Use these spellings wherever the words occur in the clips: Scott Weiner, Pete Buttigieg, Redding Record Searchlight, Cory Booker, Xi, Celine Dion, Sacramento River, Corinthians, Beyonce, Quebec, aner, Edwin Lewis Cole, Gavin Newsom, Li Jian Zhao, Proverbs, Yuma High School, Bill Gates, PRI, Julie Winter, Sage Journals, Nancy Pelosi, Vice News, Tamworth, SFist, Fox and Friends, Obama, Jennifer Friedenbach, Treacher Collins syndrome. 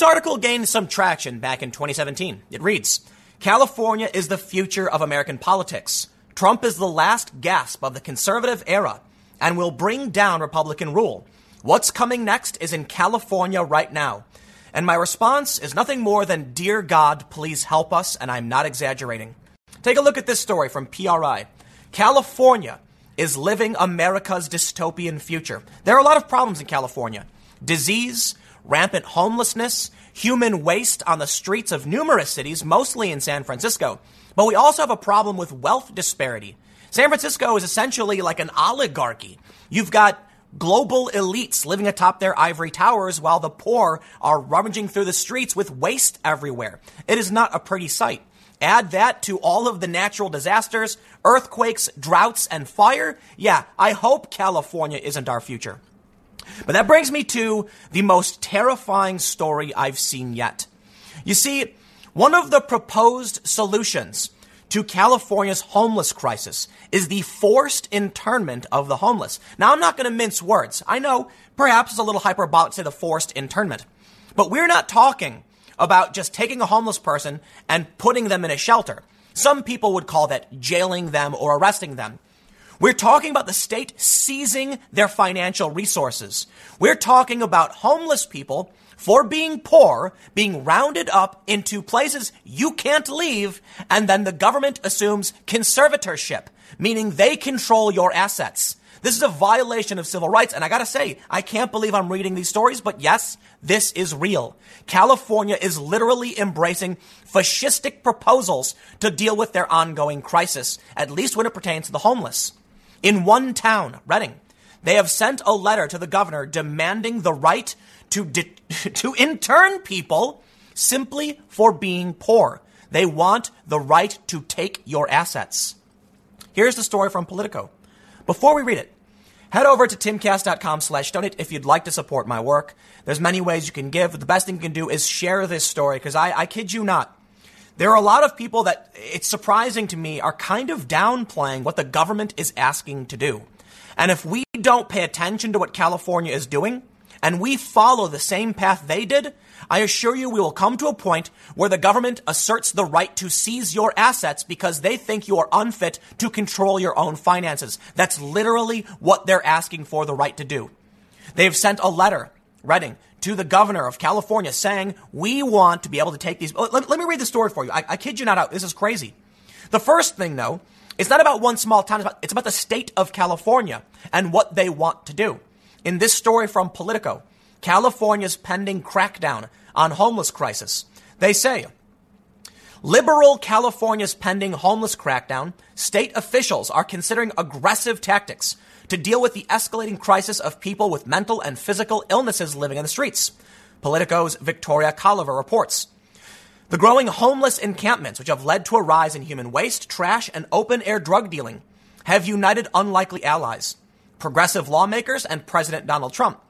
This article gained some traction back in 2017. It reads, California is the future of American politics. Trump is the last gasp of the conservative era and will bring down Republican rule. What's coming next is in California right now. And my response is nothing more than, dear God, please help us. And I'm not exaggerating. Take a look at this story from PRI. California is living America's dystopian future. There are a lot of problems in California. Disease, rampant homelessness, human waste on the streets of numerous cities, mostly in San Francisco. But we also have a problem with wealth disparity. San Francisco is essentially like an oligarchy. You've got global elites living atop their ivory towers while the poor are rummaging through the streets with waste everywhere. It is not a pretty sight. Add that to all of the natural disasters, earthquakes, droughts, and fire. Yeah, I hope California isn't our future. But that brings me to the most terrifying story I've seen yet. You see, one of the proposed solutions to California's homeless crisis is the forced internment of the homeless. Now, I'm not going to mince words. I know perhaps it's a little hyperbolic to say the forced internment, but we're not talking about just taking a homeless person and putting them in a shelter. Some people would call that jailing them or arresting them. We're talking about the state seizing their financial resources. We're talking about homeless people, for being poor, being rounded up into places you can't leave, and then the government assumes conservatorship, meaning they control your assets. This is a violation of civil rights, and I gotta say, I can't believe I'm reading these stories, but yes, this is real. California is literally embracing fascistic proposals to deal with their ongoing crisis, at least when it pertains to the homeless. In one town, Redding, they have sent a letter to the governor demanding the right to intern people simply for being poor. They want the right to take your assets. Here's the story from Politico. Before we read it, head over to timcast.com/donate if you'd like to support my work. There's many ways you can give. The best thing you can do is share this story, because I kid you not, there are a lot of people that, it's surprising to me, are kind of downplaying what the government is asking to do. And if we don't pay attention to what California is doing, and we follow the same path they did, I assure you we will come to a point where the government asserts the right to seize your assets because they think you are unfit to control your own finances. That's literally what they're asking for the right to do. They've sent a letter, Redding, to the governor of California saying, we want to be able to take these. Let me read the story for you. I kid you not out. This is crazy. The first thing, though, it's not about one small town. It's about the state of California and what they want to do. In this story from Politico, California's pending crackdown on homeless crisis, they say, liberal California's pending homeless crackdown, state officials are considering aggressive tactics to deal with the escalating crisis of people with mental and physical illnesses living in the streets. Politico's Victoria Colliver reports. The growing homeless encampments, which have led to a rise in human waste, trash, and open-air drug dealing, have united unlikely allies, progressive lawmakers and President Donald Trump,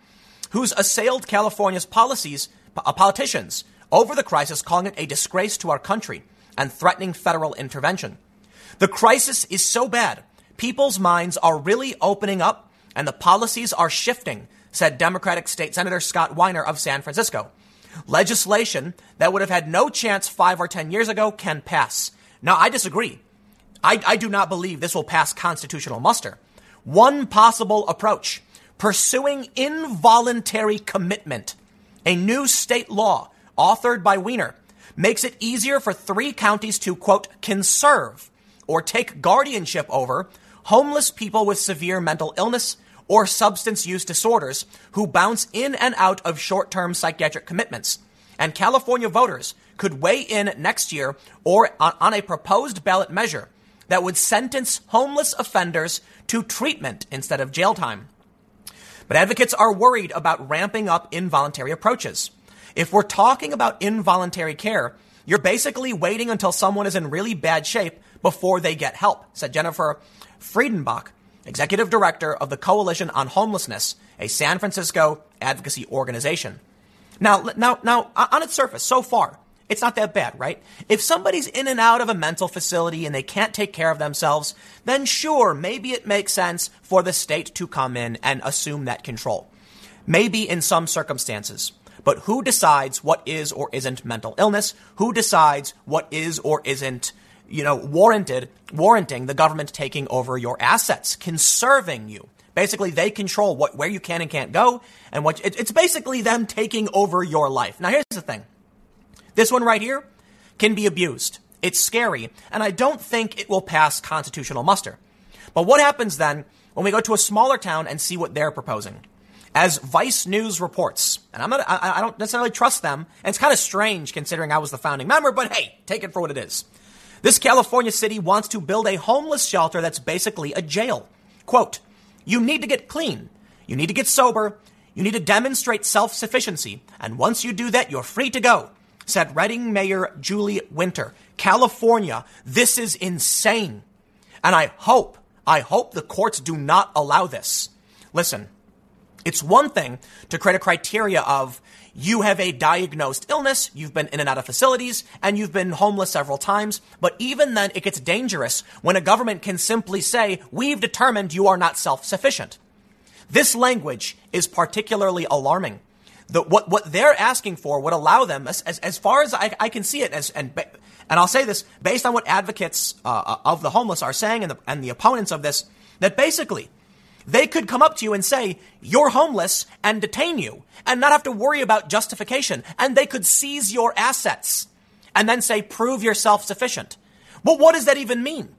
who's assailed California's politicians over the crisis, calling it a disgrace to our country and threatening federal intervention. The crisis is so bad, people's minds are really opening up and the policies are shifting, said Democratic State Senator Scott Weiner of San Francisco. Legislation that would have had no chance 5 or 10 years ago can pass. Now, I disagree. I do not believe this will pass constitutional muster. One possible approach, pursuing involuntary commitment. A new state law authored by Weiner makes it easier for 3 counties to, quote, conserve or take guardianship over homeless people with severe mental illness or substance use disorders who bounce in and out of short-term psychiatric commitments. And California voters could weigh in next year or on a proposed ballot measure that would sentence homeless offenders to treatment instead of jail time. But advocates are worried about ramping up involuntary approaches. If we're talking about involuntary care, you're basically waiting until someone is in really bad shape before they get help, said Jennifer Friedenbach, executive director of the Coalition on Homelessness, a San Francisco advocacy organization. Now, on its surface, so far, it's not that bad, right? If somebody's in and out of a mental facility and they can't take care of themselves, then sure, maybe it makes sense for the state to come in and assume that control. Maybe in some circumstances. But who decides what is or isn't mental illness? Who decides what is or isn't, you know, warranting the government taking over your assets, conserving you? Basically, they control where you can and can't go, and what it's basically them taking over your life. Now, here's the thing. This one right here can be abused. It's scary, and I don't think it will pass constitutional muster. But what happens then when we go to a smaller town and see what they're proposing? As Vice News reports, and I don't necessarily trust them, and it's kind of strange considering I was the founding member, but hey, take it for what it is. This California city wants to build a homeless shelter that's basically a jail. Quote, "You need to get clean. You need to get sober. You need to demonstrate self-sufficiency. And once you do that, you're free to go," said Redding Mayor Julie Winter. California, this is insane. And I hope the courts do not allow this. Listen, it's one thing to create a criteria of you have a diagnosed illness, you've been in and out of facilities, and you've been homeless several times. But even then, it gets dangerous when a government can simply say, we've determined you are not self-sufficient. This language is particularly alarming. What they're asking for would allow them, as far as I can see it, and I'll say this based on what advocates of the homeless are saying and the opponents of this, that basically they could come up to you and say, you're homeless, and detain you and not have to worry about justification. And they could seize your assets and then say, prove yourself sufficient. Well, what does that even mean?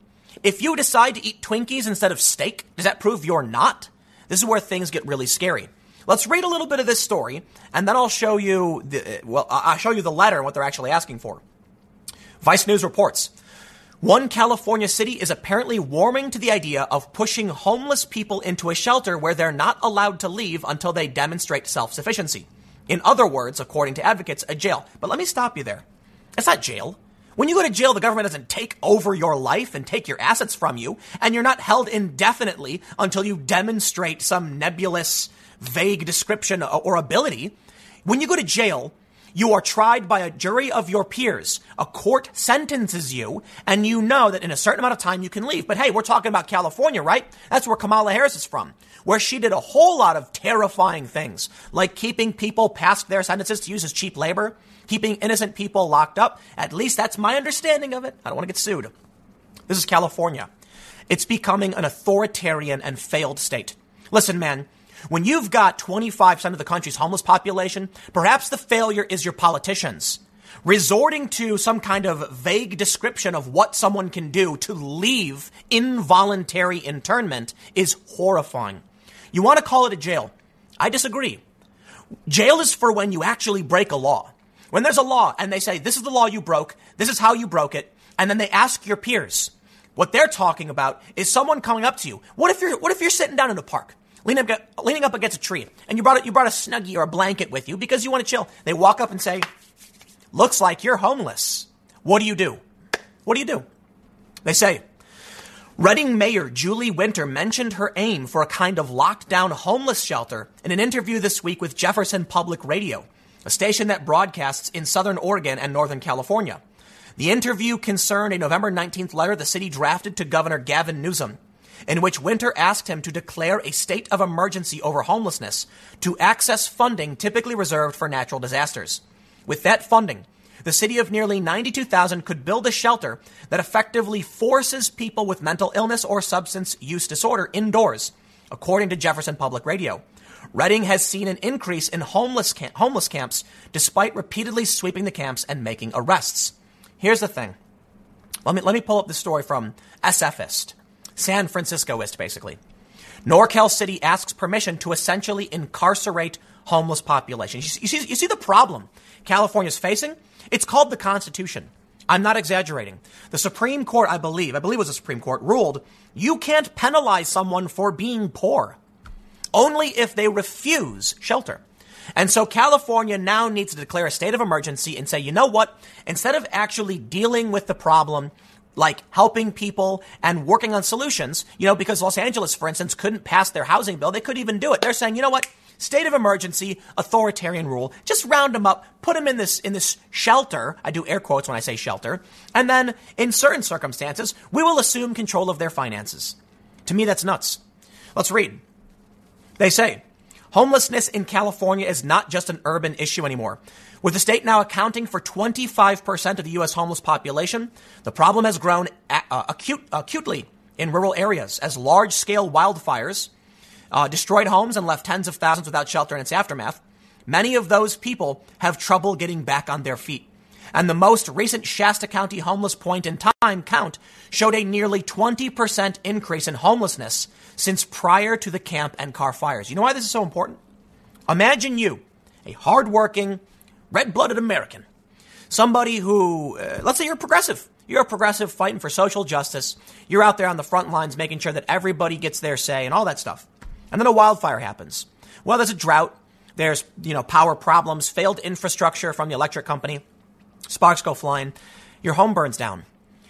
If you decide to eat Twinkies instead of steak, does that prove you're not? This is where things get really scary. Let's read a little bit of this story, and then I'll show you the letter and what they're actually asking for. Vice News reports, one California city is apparently warming to the idea of pushing homeless people into a shelter where they're not allowed to leave until they demonstrate self-sufficiency. In other words, according to advocates, a jail. But let me stop you there. It's not jail. When you go to jail, the government doesn't take over your life and take your assets from you, and you're not held indefinitely until you demonstrate some nebulous, vague description or ability. When you go to jail, you are tried by a jury of your peers. A court sentences you, and you know that in a certain amount of time you can leave. But hey, we're talking about California, right? That's where Kamala Harris is from, where she did a whole lot of terrifying things, like keeping people past their sentences to use as cheap labor, keeping innocent people locked up. At least that's my understanding of it. I don't want to get sued. This is California. It's becoming an authoritarian and failed state. Listen, man. When you've got 25% of the country's homeless population, perhaps the failure is your politicians resorting to some kind of vague description of what someone can do to leave involuntary internment is horrifying. You want to call it a jail? I disagree. Jail is for when you actually break a law. When there's a law and they say, this is the law you broke, this is how you broke it, and then they ask your peers. What they're talking about is someone coming up to you. What if you're sitting down in a park? Leaning up against a tree, and you brought a Snuggie or a blanket with you because you want to chill. They walk up and say, looks like you're homeless. What do you do? What do you do? They say, Redding Mayor Julie Winter mentioned her aim for a kind of lockdown homeless shelter in an interview this week with Jefferson Public Radio, a station that broadcasts in Southern Oregon and Northern California. The interview concerned a November 19th letter the city drafted to Governor Gavin Newsom, in which Winter asked him to declare a state of emergency over homelessness to access funding typically reserved for natural disasters. With that funding, the city of nearly 92,000 could build a shelter that effectively forces people with mental illness or substance use disorder indoors, according to Jefferson Public Radio. Redding has seen an increase in homeless camps despite repeatedly sweeping the camps and making arrests. Here's the thing. Let me pull up the story from SFist. San Franciscoist, basically. NorCal City asks permission to essentially incarcerate homeless population. You see the problem California's facing? It's called the Constitution. I'm not exaggerating. The Supreme Court, I believe it was the Supreme Court, ruled you can't penalize someone for being poor, only if they refuse shelter. And so California now needs to declare a state of emergency and say, you know what? Instead of actually dealing with the problem, like helping people and working on solutions, you know, because Los Angeles, for instance, couldn't pass their housing bill. They couldn't even do it. They're saying, you know what? State of emergency, authoritarian rule. Just round them up, put them in this shelter. I do air quotes when I say shelter. And then in certain circumstances, we will assume control of their finances. To me, that's nuts. Let's read. They say, Homelessness in California is not just an urban issue anymore. With the state now accounting for 25% of the U.S. homeless population, the problem has grown acutely in rural areas as large-scale wildfires destroyed homes and left tens of thousands without shelter in its aftermath. Many of those people have trouble getting back on their feet. And the most recent Shasta County homeless point in time count showed a nearly 20% increase in homelessness since prior to the camp and car fires. You know why this is so important? Imagine you, a hardworking, red-blooded American, somebody who, let's say you're progressive. You're a progressive fighting for social justice. You're out there on the front lines making sure that everybody gets their say and all that stuff. And then a wildfire happens. Well, there's a drought. There's, power problems, failed infrastructure from the electric company. Sparks go flying. Your home burns down.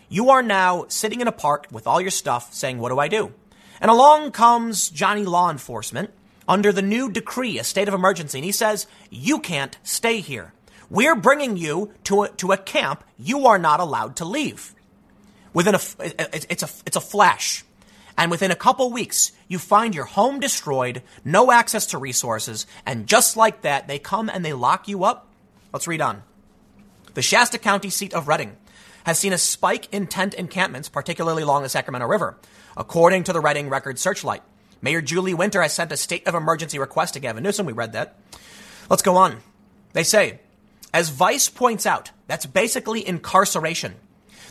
You are now sitting in a park with all your stuff saying, what do I do? And along comes Johnny Law Enforcement under the new decree, a state of emergency. And he says, you can't stay here. We're bringing you to a camp. You are not allowed to leave. It's a flash. And within a couple weeks, you find your home destroyed, no access to resources. And just like that, they come and they lock you up. Let's read on. The Shasta County seat of Redding has seen a spike in tent encampments, particularly along the Sacramento River, according to the Redding Record Searchlight. Mayor Julie Winter has sent a state of emergency request to Gavin Newsom. We read that. Let's go on. They say, as Vice points out, that's basically incarceration.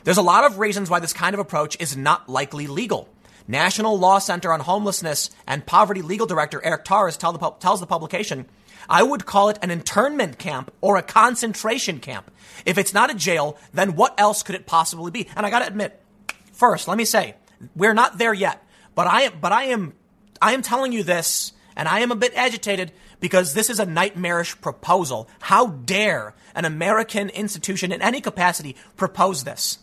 There's a lot of reasons why this kind of approach is not likely legal. National Law Center on Homelessness and Poverty legal director Eric Torres tells the publication, I would call it an internment camp or a concentration camp. If it's not a jail, then what else could it possibly be? And I got to admit, first, let me say, we're not there yet, but I am telling you this, and I am a bit agitated because this is a nightmarish proposal. How dare an American institution in any capacity propose this?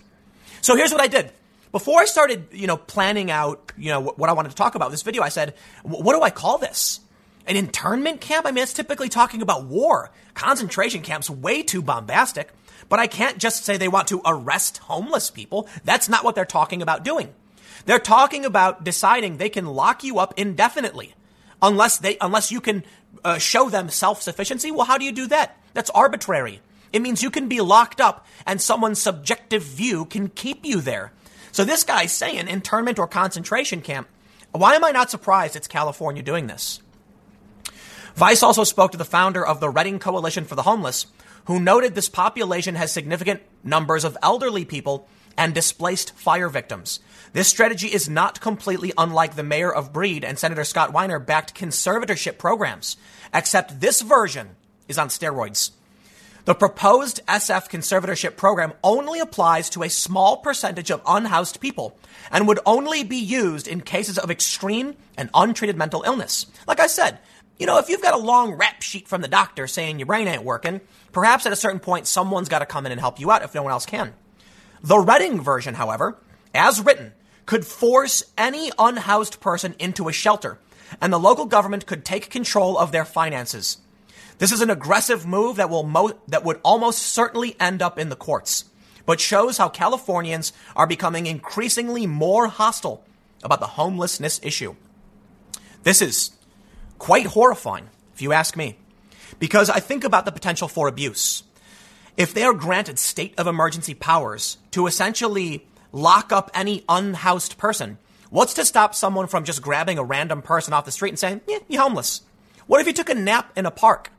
So here's what I did. Before I started, planning out, what I wanted to talk about in this video, I said, what do I call this? An internment camp? I mean, it's typically talking about war. Concentration camps, way too bombastic. But I can't just say they want to arrest homeless people. That's not what they're talking about doing. They're talking about deciding they can lock you up indefinitely unless you can show them self-sufficiency. Well, how do you do that? That's arbitrary. It means you can be locked up and someone's subjective view can keep you there. So this guy's saying internment or concentration camp. Why am I not surprised it's California doing this? Vice also spoke to the founder of the Redding Coalition for the Homeless, who noted this population has significant numbers of elderly people and displaced fire victims. This strategy is not completely unlike the mayor of Breed and Senator Scott Weiner-backed conservatorship programs, except this version is on steroids. The proposed SF conservatorship program only applies to a small percentage of unhoused people and would only be used in cases of extreme and untreated mental illness. Like I said, if you've got a long rap sheet from the doctor saying your brain ain't working, perhaps at a certain point, someone's got to come in and help you out if no one else can. The Redding version, however, as written, could force any unhoused person into a shelter, and the local government could take control of their finances. This is an aggressive move that would almost certainly end up in the courts, but shows how Californians are becoming increasingly more hostile about the homelessness issue. This is quite horrifying, if you ask me, because I think about the potential for abuse. If they are granted state of emergency powers to essentially lock up any unhoused person, what's to stop someone from just grabbing a random person off the street and saying, yeah, you're homeless? What if you took a nap in a park?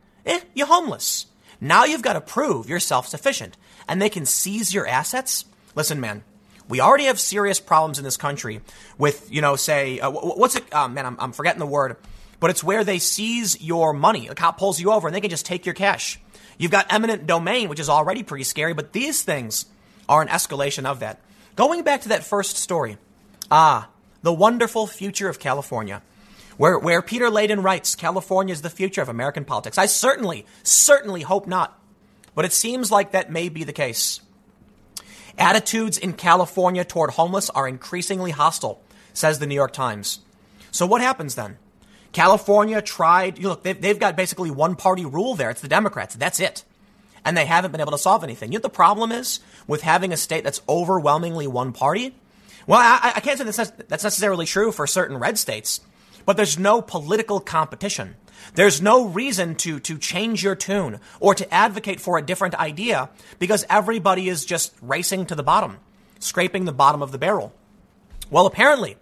You're homeless. Now you've got to prove you're self-sufficient, and they can seize your assets? Listen, man, we already have serious problems in this country with, I'm forgetting the word. But it's where they seize your money. A cop pulls you over and they can just take your cash. You've got eminent domain, which is already pretty scary, but these things are an escalation of that. Going back to that first story. The wonderful future of California, where Peter Leyden writes, California is the future of American politics. I certainly hope not, but it seems like that may be the case. Attitudes in California toward homeless are increasingly hostile, says the New York Times. So what happens then? California tried, they've got basically one party rule there. It's the Democrats. That's it. And they haven't been able to solve anything. The problem is with having a state that's overwhelmingly one party. Well, I can't say that's necessarily true for certain red states, but there's no political competition. There's no reason to change your tune or to advocate for a different idea because everybody is just racing to the bottom, scraping the bottom of the barrel. Well, apparently,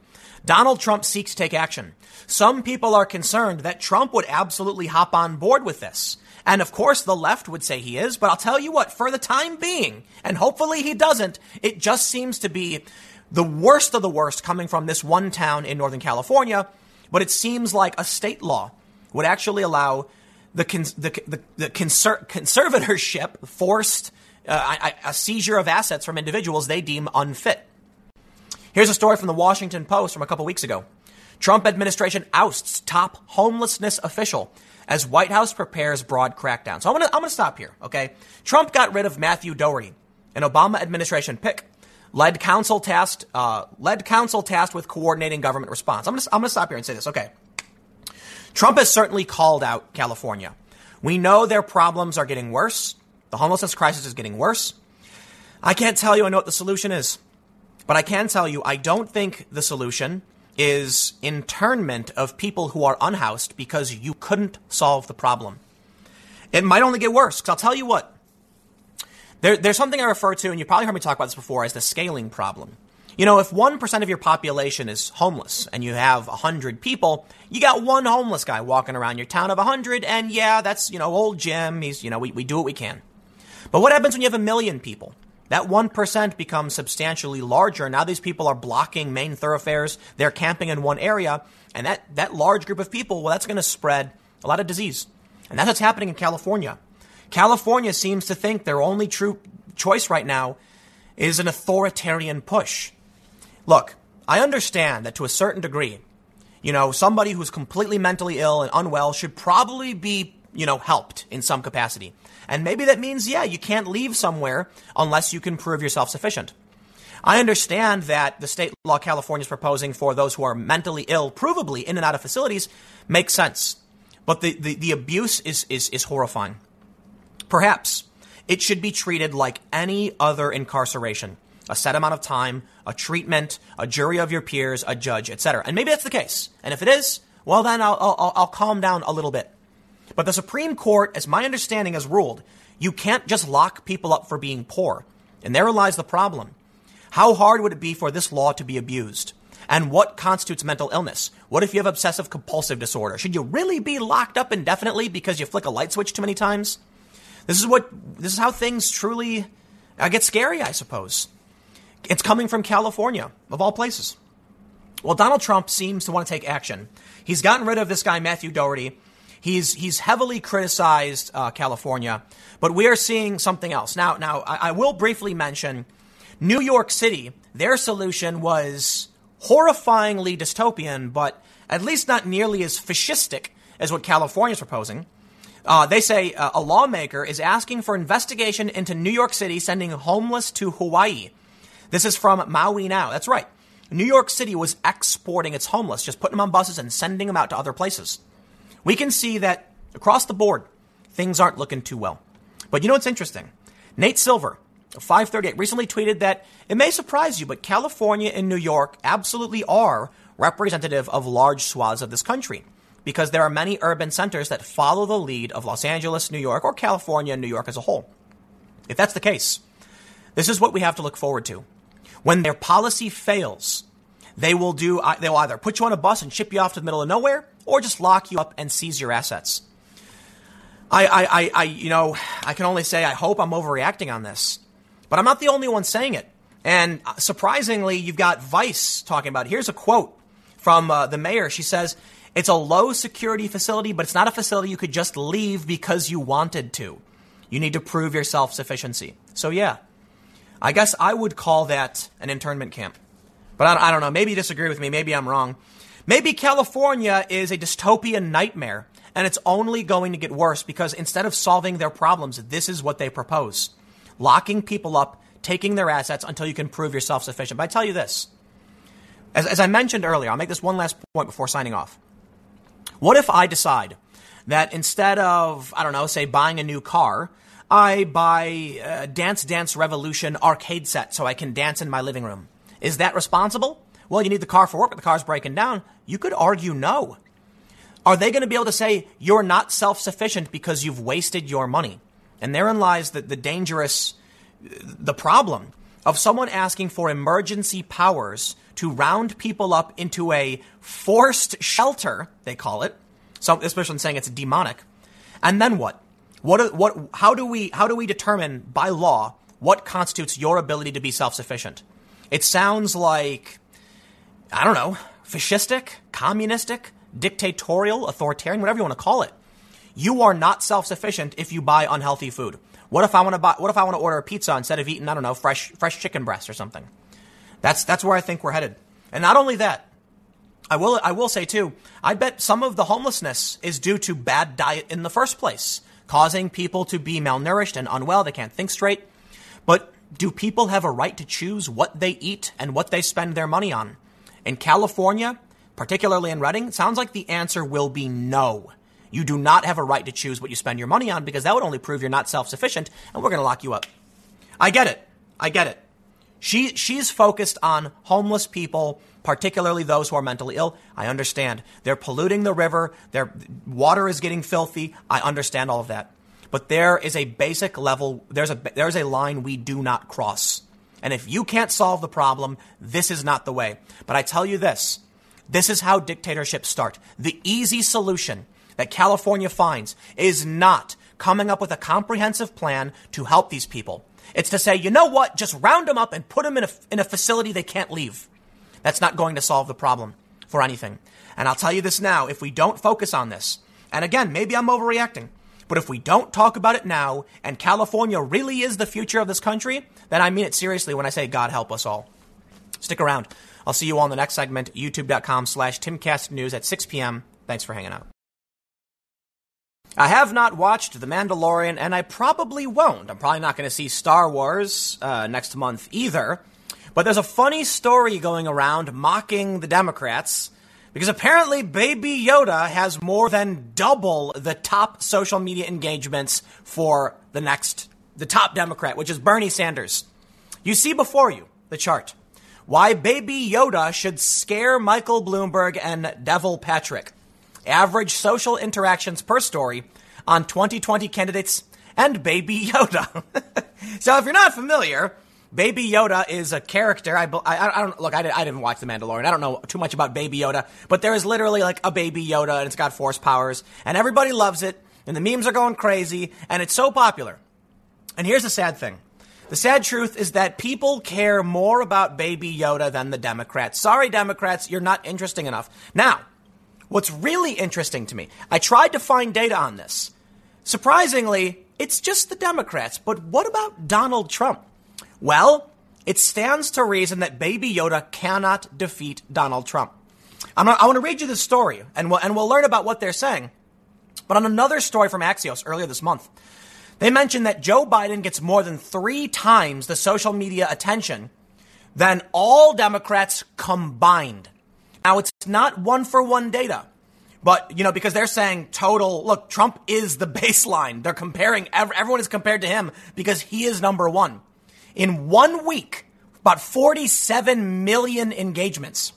Donald Trump seeks to take action. Some people are concerned that Trump would absolutely hop on board with this. And of course, the left would say he is, but I'll tell you what, for the time being, and hopefully he doesn't, it just seems to be the worst of the worst coming from this one town in Northern California. But it seems like a state law would actually allow the conservatorship forced a seizure of assets from individuals they deem unfit. Here's a story from the Washington Post from a couple weeks ago. Trump administration ousts top homelessness official as White House prepares broad crackdown. So I'm gonna stop here, okay? Trump got rid of Matthew Doherty, an Obama administration pick, led council tasked with coordinating government response. I'm gonna stop here and say this, okay? Trump has certainly called out California. We know their problems are getting worse. The homelessness crisis is getting worse. I can't tell you I know what the solution is, but I can tell you I don't think the solution is internment of people who are unhoused because you couldn't solve the problem. It might only get worse, because I'll tell you what. There's something I refer to, and you probably heard me talk about this before, as the scaling problem. You know, if 1% of your population is homeless and you have 100 people, you got one homeless guy walking around your town of 100, and yeah, that's, you know, old Jim. He's, you know, we do what we can. But what happens when you have 1 million people? That 1% becomes substantially larger. Now these people are blocking main thoroughfares. They're camping in one area. And that large group of people, well, that's going to spread a lot of disease. And that's what's happening in California. California seems to think their only true choice right now is an authoritarian push. Look, I understand that to a certain degree, you know, somebody who's completely mentally ill and unwell should probably be, you know, helped in some capacity. And maybe that means, yeah, you can't leave somewhere unless you can prove yourself sufficient. I understand that the state law California is proposing for those who are mentally ill, provably in and out of facilities, makes sense. But the abuse is horrifying. Perhaps it should be treated like any other incarceration, a set amount of time, a treatment, a jury of your peers, a judge, etc. And maybe that's the case. And if it is, well, then I'll calm down a little bit. But the Supreme Court, as my understanding has ruled, you can't just lock people up for being poor. And there lies the problem. How hard would it be for this law to be abused? And what constitutes mental illness? What if you have obsessive compulsive disorder? Should you really be locked up indefinitely because you flick a light switch too many times? This is how things truly get scary, I suppose. It's coming from California, of all places. Well, Donald Trump seems to want to take action. He's gotten rid of this guy, Matthew Doherty. He's heavily criticized California, but we are seeing something else. Now I will briefly mention New York City. Their solution was horrifyingly dystopian, but at least not nearly as fascistic as what California is proposing. They say a lawmaker is asking for investigation into New York City sending homeless to Hawaii. This is from Maui Now. That's right. New York City was exporting its homeless, just putting them on buses and sending them out to other places. We can see that across the board, things aren't looking too well. But you know what's interesting? Nate Silver of 538 recently tweeted that it may surprise you, but California and New York absolutely are representative of large swaths of this country because there are many urban centers that follow the lead of Los Angeles, New York, or California and New York as a whole. If that's the case, this is what we have to look forward to. When their policy fails, they will either put you on a bus and ship you off to the middle of nowhere, or just lock you up and seize your assets. I can only say I hope I'm overreacting on this, but I'm not the only one saying it. And surprisingly, you've got Vice talking about it. Here's a quote from the mayor. She says, "It's a low security facility, but it's not a facility you could just leave because you wanted to. You need to prove your self-sufficiency." So yeah, I guess I would call that an internment camp, but I don't know. Maybe you disagree with me. Maybe I'm wrong. Maybe California is a dystopian nightmare, and it's only going to get worse because instead of solving their problems, this is what they propose. Locking people up, taking their assets until you can prove yourself sufficient. But I tell you this, as I mentioned earlier, I'll make this one last point before signing off. What if I decide that instead of, I don't know, say buying a new car, I buy a Dance Dance Revolution arcade set so I can dance in my living room? Is that responsible? Well, you need the car for work, but the car's breaking down. You could argue no. Are they going to be able to say you're not self-sufficient because you've wasted your money? And therein lies the problem of someone asking for emergency powers to round people up into a forced shelter, they call it. So especially saying it's demonic. And then what? How do we determine by law what constitutes your ability to be self-sufficient? It sounds like, I don't know, fascistic, communistic, dictatorial, authoritarian, whatever you want to call it. You are not self-sufficient if you buy unhealthy food. What if I want to order a pizza instead of eating, I don't know, fresh chicken breast or something? That's where I think we're headed. And not only that, I will say too, I bet some of the homelessness is due to bad diet in the first place, causing people to be malnourished and unwell. They can't think straight. But do people have a right to choose what they eat and what they spend their money on? In California, particularly in Redding, it sounds like the answer will be no. You do not have a right to choose what you spend your money on because that would only prove you're not self-sufficient and we're going to lock you up. I get it. She's focused on homeless people, particularly those who are mentally ill. I understand. They're polluting the river. Their water is getting filthy. I understand all of that. But there is a basic level. There's a line we do not cross. And if you can't solve the problem, this is not the way. But I tell you this, this is how dictatorships start. The easy solution that California finds is not coming up with a comprehensive plan to help these people. It's to say, you know what, just round them up and put them in a facility they can't leave. That's not going to solve the problem for anything. And I'll tell you this now, if we don't focus on this, and again, maybe I'm overreacting, but if we don't talk about it now, and California really is the future of this country, then I mean it seriously when I say God help us all. Stick around. I'll see you all in the next segment, youtube.com/TimCastNews at 6 p.m. Thanks for hanging out. I have not watched The Mandalorian, and I probably won't. I'm probably not going to see Star Wars next month either. But there's a funny story going around mocking the Democrats, because apparently Baby Yoda has more than double the top social media engagements for the top Democrat, which is Bernie Sanders. You see before you the chart. Why Baby Yoda should scare Michael Bloomberg and Devil Patrick. Average social interactions per story on 2020 candidates and Baby Yoda. So if you're not familiar, Baby Yoda is a character. I didn't watch The Mandalorian. I don't know too much about Baby Yoda, but there is literally like a Baby Yoda and it's got force powers and everybody loves it and the memes are going crazy and it's so popular. And here's the sad thing. The sad truth is that people care more about Baby Yoda than the Democrats. Sorry, Democrats, you're not interesting enough. Now, what's really interesting to me, I tried to find data on this. Surprisingly, it's just the Democrats. But what about Donald Trump? Well, it stands to reason that Baby Yoda cannot defeat Donald Trump. I want to read you this story, and we'll learn about what they're saying. But on another story from Axios earlier this month, they mentioned that Joe Biden gets more than 3 times the social media attention than all Democrats combined. Now, it's not 1-for-1 data, but, you know, because they're saying total, look, Trump is the baseline. They're comparing, everyone is compared to him because he is number one. In 1 week, about 47 million engagements,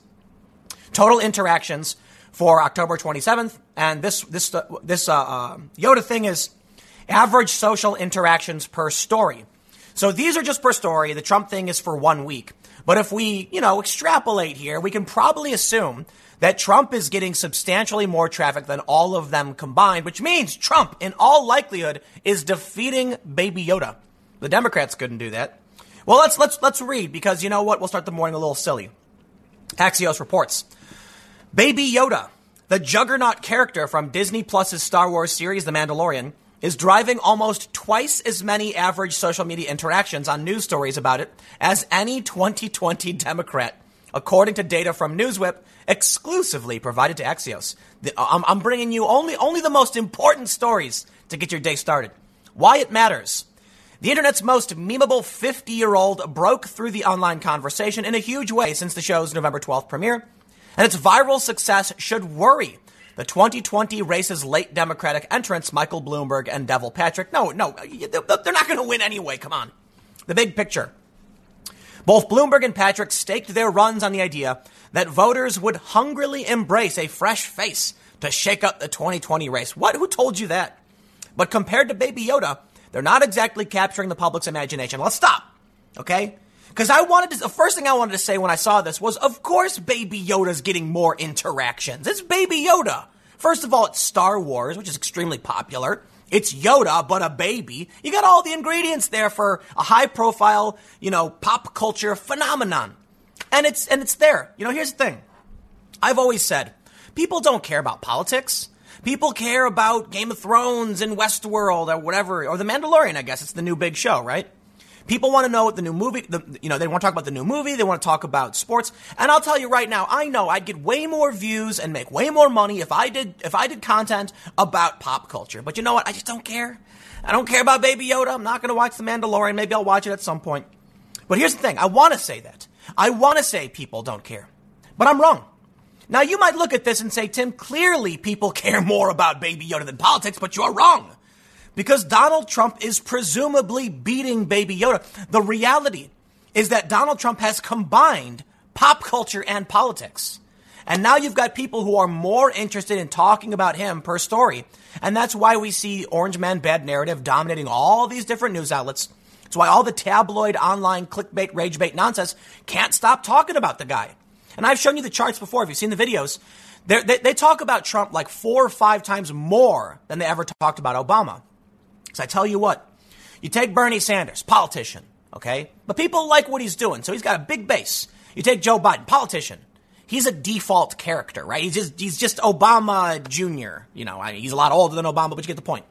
total interactions for October 27th. And this Yoda thing is average social interactions per story. So these are just per story. The Trump thing is for 1 week. But if we, you know, extrapolate here, we can probably assume that Trump is getting substantially more traffic than all of them combined, which means Trump, in all likelihood, is defeating Baby Yoda. The Democrats couldn't do that. Well, let's read, because you know what? We'll start the morning a little silly. Axios reports, Baby Yoda, the juggernaut character from Disney Plus's Star Wars series, The Mandalorian, is driving almost twice as many average social media interactions on news stories about it as any 2020 Democrat, according to data from NewsWhip, exclusively provided to Axios. I'm bringing you only the most important stories to get your day started. Why it matters. The internet's most memeable 50-year-old broke through the online conversation in a huge way since the show's November 12th premiere, and its viral success should worry the 2020 race's late Democratic entrants, Michael Bloomberg and Devil Patrick. No, they're not going to win anyway. Come on. The big picture. Both Bloomberg and Patrick staked their runs on the idea that voters would hungrily embrace a fresh face to shake up the 2020 race. What? Who told you that? But compared to Baby Yoda, they're not exactly capturing the public's imagination. Let's stop, okay? Because the first thing I wanted to say when I saw this was, of course Baby Yoda's getting more interactions. It's Baby Yoda. First of all, it's Star Wars, which is extremely popular. It's Yoda, but a baby. You got all the ingredients there for a high-profile, pop culture phenomenon. And it's there. Here's the thing. I've always said, people don't care about politics. People care about Game of Thrones and Westworld or whatever, or The Mandalorian, I guess. It's the new big show, right? People want to know what the new movie, they want to talk about the new movie, they want to talk about sports. And I'll tell you right now, I know I'd get way more views and make way more money if I did content about pop culture. But you know what? I just don't care. I don't care about Baby Yoda. I'm not going to watch The Mandalorian. Maybe I'll watch it at some point. But here's the thing. I want to say that. I want to say people don't care. But I'm wrong. Now, you might look at this and say, Tim, clearly people care more about Baby Yoda than politics, but you're wrong. Because Donald Trump is presumably beating Baby Yoda. The reality is that Donald Trump has combined pop culture and politics. And now you've got people who are more interested in talking about him per story. And that's why we see Orange Man Bad Narrative dominating all these different news outlets. It's why all the tabloid, online, clickbait, ragebait nonsense can't stop talking about the guy. And I've shown you the charts before. If you've seen the videos, they talk about Trump like 4 or 5 times more than they ever talked about Obama. So I tell you what, you take Bernie Sanders, politician, okay? But people like what he's doing, so he's got a big base. You take Joe Biden, politician. He's a default character, right? He's just Obama Jr. He's a lot older than Obama, but you get the point.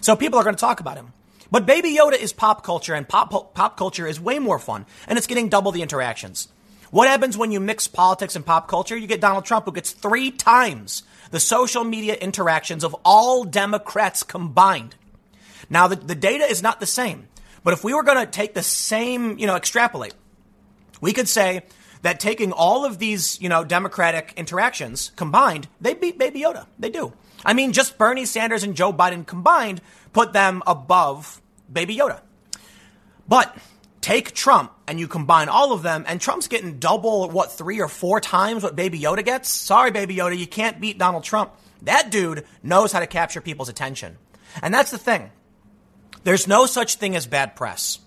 So people are going to talk about him. But Baby Yoda is pop culture, and pop culture is way more fun, and it's getting double the interactions. What happens when you mix politics and pop culture? You get Donald Trump, who gets 3 times the social media interactions of all Democrats combined. Now, the data is not the same, but if we were going to take the same, extrapolate, we could say that taking all of these, Democratic interactions combined, they beat Baby Yoda. They do. I mean, just Bernie Sanders and Joe Biden combined put them above Baby Yoda. But take Trump and you combine all of them, and Trump's getting double, 3 or 4 times what Baby Yoda gets? Sorry, Baby Yoda, you can't beat Donald Trump. That dude knows how to capture people's attention. And that's the thing. There's no such thing as bad press.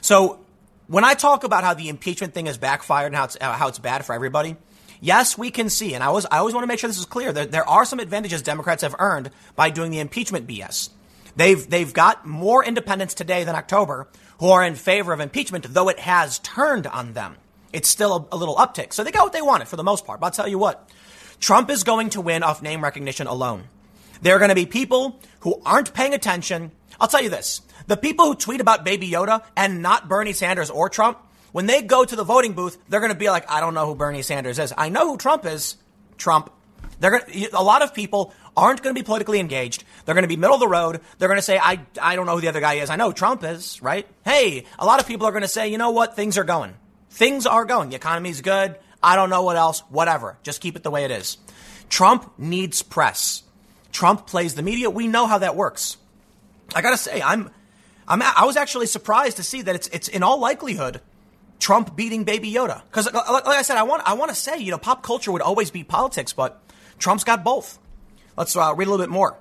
So when I talk about how the impeachment thing has backfired and how it's bad for everybody, yes, we can see, and I always want to make sure this is clear, there are some advantages Democrats have earned by doing the impeachment BS. They've got more independents today than October who are in favor of impeachment, though it has turned on them. It's still a little uptick. So they got what they wanted for the most part. But I'll tell you what, Trump is going to win off name recognition alone. There are going to be people who aren't paying attention. I'll tell you this. The people who tweet about Baby Yoda and not Bernie Sanders or Trump, when they go to the voting booth, they're going to be like, I don't know who Bernie Sanders is. I know who Trump is. Trump. A lot of people aren't going to be politically engaged. They're going to be middle of the road. They're going to say, I don't know who the other guy is. I know who Trump is, right? Hey, a lot of people are going to say, you know what? Things are going. Things are going. The economy's good. I don't know what else. Whatever. Just keep it the way it is. Trump needs press. Trump plays the media. We know how that works. I got to say, I was actually surprised to see that it's in all likelihood Trump beating Baby Yoda. Because like I said, I want to say, pop culture would always be politics, but Trump's got both. Let's read a little bit more.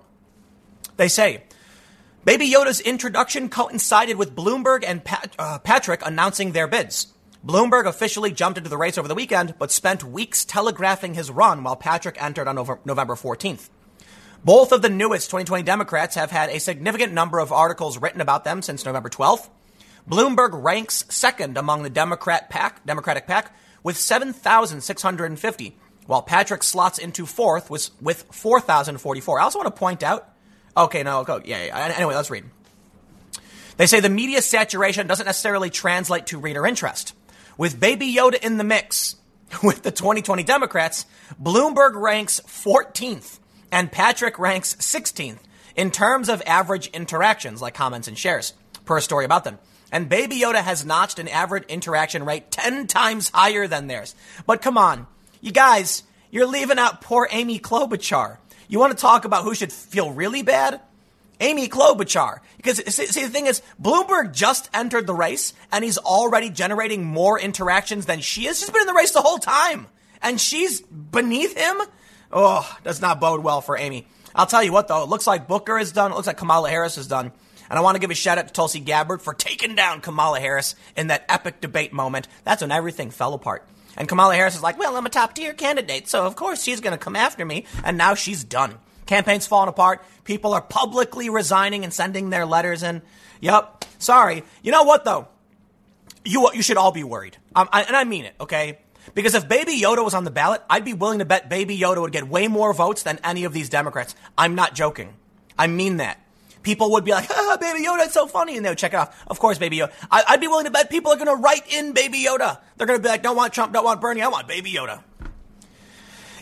They say, Baby Yoda's introduction coincided with Bloomberg and Patrick announcing their bids. Bloomberg officially jumped into the race over the weekend, but spent weeks telegraphing his run while Patrick entered on November 14th. Both of the newest 2020 Democrats have had a significant number of articles written about them since November 12th. Bloomberg ranks second among the Democratic pack with 7,650, while Patrick slots into fourth with 4,044. I also want to point out. Anyway, let's read. They say the media saturation doesn't necessarily translate to reader interest. With Baby Yoda in the mix with the 2020 Democrats, Bloomberg ranks 14th. And Patrick ranks 16th in terms of average interactions, like comments and shares, per story about them. And Baby Yoda has notched an average interaction rate 10 times higher than theirs. But come on, you guys, you're leaving out poor Amy Klobuchar. You want to talk about who should feel really bad? Amy Klobuchar. Because, see, the thing is, Bloomberg just entered the race, and he's already generating more interactions than she is. She's been in the race the whole time, and she's beneath him? Oh, does not bode well for Amy. I'll tell you what, though. It looks like Booker is done. It looks like Kamala Harris is done. And I want to give a shout-out to Tulsi Gabbard for taking down Kamala Harris in that epic debate moment. That's when everything fell apart. And Kamala Harris is like, well, I'm a top-tier candidate, so of course she's going to come after me. And now she's done. Campaign's falling apart. People are publicly resigning and sending their letters in. Yep. Sorry. You know what, though? You should all be worried. And I mean it, okay? Because if Baby Yoda was on the ballot, I'd be willing to bet Baby Yoda would get way more votes than any of these Democrats. I'm not joking. I mean that. People would be like, ah, Baby Yoda, it's so funny. And they would check it off. Of course, Baby Yoda. I'd be willing to bet people are going to write in Baby Yoda. They're going to be like, don't want Trump, don't want Bernie. I want Baby Yoda.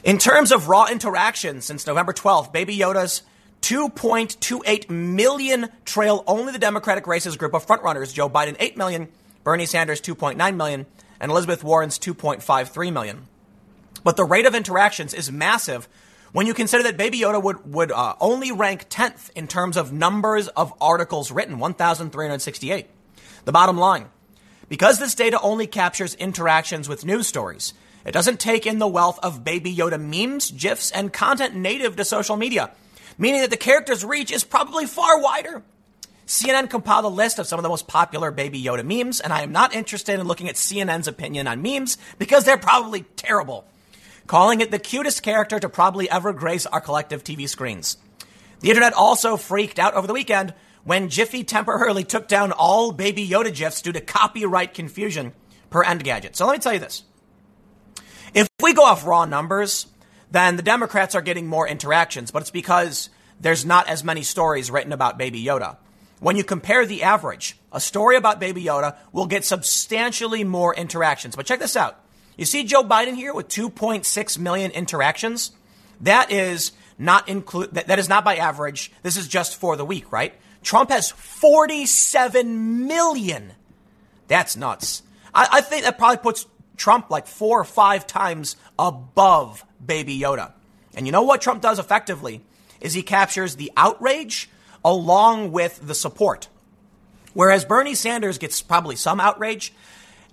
In terms of raw interaction, since November 12th, Baby Yoda's 2.28 million trail only the Democratic race's group of frontrunners, Joe Biden, 8 million, Bernie Sanders, 2.9 million, and Elizabeth Warren's 2.53 million. But the rate of interactions is massive when you consider that Baby Yoda would only rank 10th in terms of numbers of articles written, 1,368. The bottom line, because this data only captures interactions with news stories, it doesn't take in the wealth of Baby Yoda memes, GIFs, and content native to social media, meaning that the character's reach is probably far wider. CNN compiled a list of some of the most popular Baby Yoda memes, and I am not interested in looking at CNN's opinion on memes because they're probably terrible, calling it the cutest character to probably ever grace our collective TV screens. The internet also freaked out over the weekend when Jiffy temporarily took down all Baby Yoda GIFs due to copyright confusion per Endgadget. So let me tell you this. If we go off raw numbers, then the Democrats are getting more interactions, but it's because there's not as many stories written about Baby Yoda. When you compare the average, a story about Baby Yoda will get substantially more interactions. But check this out. You see Joe Biden here with 2.6 million interactions? That is not by average. This is just for the week, right? Trump has 47 million. That's nuts. I think that probably puts Trump like 4 or 5 times above Baby Yoda. And you know what Trump does effectively is he captures the outrage along with the support. Whereas Bernie Sanders gets probably some outrage.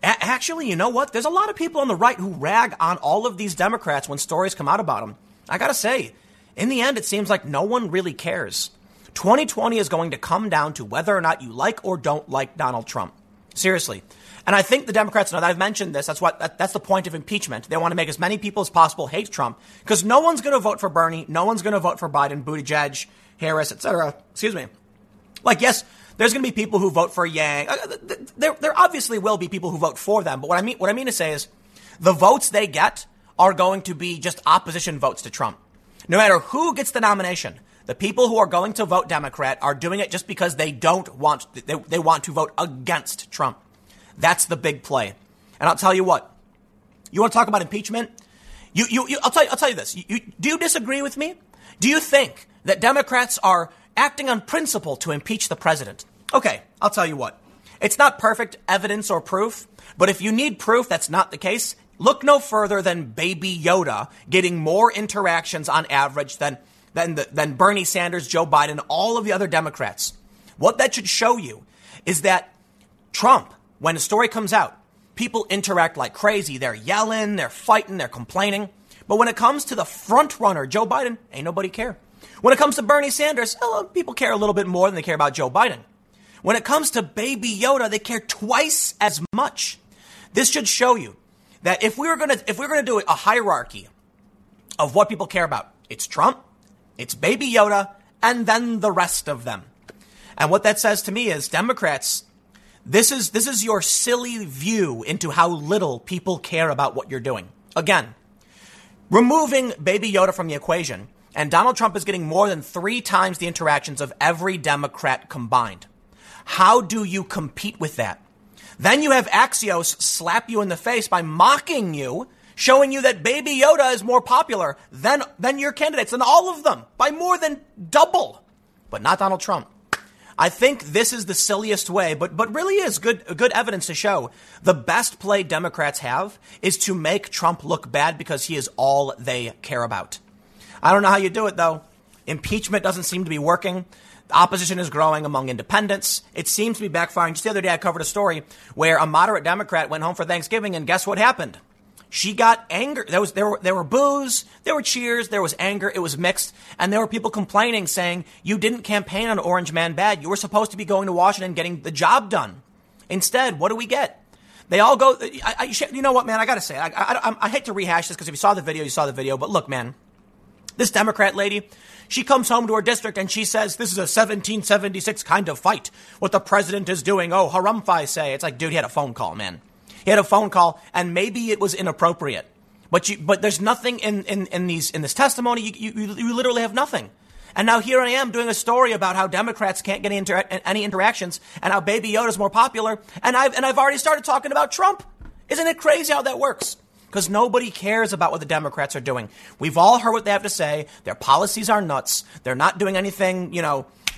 Actually, you know what? There's a lot of people on the right who rag on all of these Democrats when stories come out about them. I got to say, in the end, it seems like no one really cares. 2020 is going to come down to whether or not you like or don't like Donald Trump. Seriously. And I think the Democrats know that. I've mentioned this. That's the point of impeachment. They want to make as many people as possible hate Trump because no one's going to vote for Bernie. No one's going to vote for Biden, Buttigieg, Harris, etc. Excuse me. Like, yes, there's going to be people who vote for Yang. There obviously will be people who vote for them. But what I mean to say is the votes they get are going to be just opposition votes to Trump. No matter who gets the nomination, the people who are going to vote Democrat are doing it just because they want to vote against Trump. That's the big play. And I'll tell you what, you want to talk about impeachment? I'll tell you this. Do you disagree with me? Do you think that Democrats are acting on principle to impeach the president? Okay, I'll tell you what. It's not perfect evidence or proof, but if you need proof that's not the case, look no further than Baby Yoda getting more interactions on average than Bernie Sanders, Joe Biden, all of the other Democrats. What that should show you is that Trump, when a story comes out, people interact like crazy. They're yelling, they're fighting, they're complaining. But when it comes to the front runner, Joe Biden, ain't nobody care. When it comes to Bernie Sanders, people care a little bit more than they care about Joe Biden. When it comes to Baby Yoda, they care twice as much. This should show you that if we were going to do a hierarchy of what people care about, it's Trump, it's Baby Yoda, and then the rest of them. And what that says to me is Democrats, this is your silly view into how little people care about what you're doing. Again, removing Baby Yoda from the equation, and Donald Trump is getting more than 3 times the interactions of every Democrat combined. How do you compete with that? Then you have Axios slap you in the face by mocking you, showing you that Baby Yoda is more popular than your candidates, than all of them, by more than double, but not Donald Trump. I think this is the silliest way, but really is good evidence to show the best play Democrats have is to make Trump look bad because he is all they care about. I don't know how you do it, though. Impeachment doesn't seem to be working. The opposition is growing among independents. It seems to be backfiring. Just the other day, I covered a story where a moderate Democrat went home for Thanksgiving, and guess what happened? She got anger. There were boos, there were cheers, there was anger. It was mixed, and there were people complaining, saying, "You didn't campaign on Orange Man Bad. You were supposed to be going to Washington, getting the job done. Instead, what do we get?" They all go. You know what, man? I gotta say, I hate to rehash this because if you saw the video, you saw the video. But look, man, this Democrat lady, she comes home to her district and she says, "This is a 1776 kind of fight. What the president is doing, oh harumphi say." It's like, dude, he had a phone call, man. He had a phone call, and maybe it was inappropriate. But there's nothing in this testimony. You literally have nothing. And now here I am doing a story about how Democrats can't get any interactions, and how Baby Yoda's more popular. And I've already started talking about Trump. Isn't it crazy how that works? Because nobody cares about what the Democrats are doing. We've all heard what they have to say. Their policies are nuts. They're not doing anything,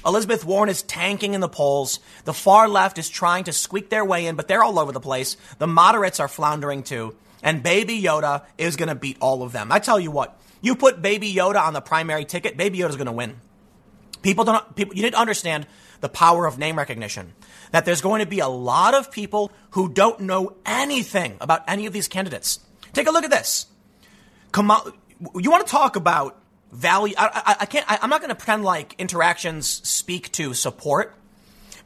Elizabeth Warren is tanking in the polls. The far left is trying to squeak their way in, but they're all over the place. The moderates are floundering too. And Baby Yoda is going to beat all of them. I tell you what, you put Baby Yoda on the primary ticket, Baby Yoda's going to win. You need to understand the power of name recognition, that there's going to be a lot of people who don't know anything about any of these candidates. Take a look at this. Come on. You want to talk about value? I'm not going to pretend like interactions speak to support,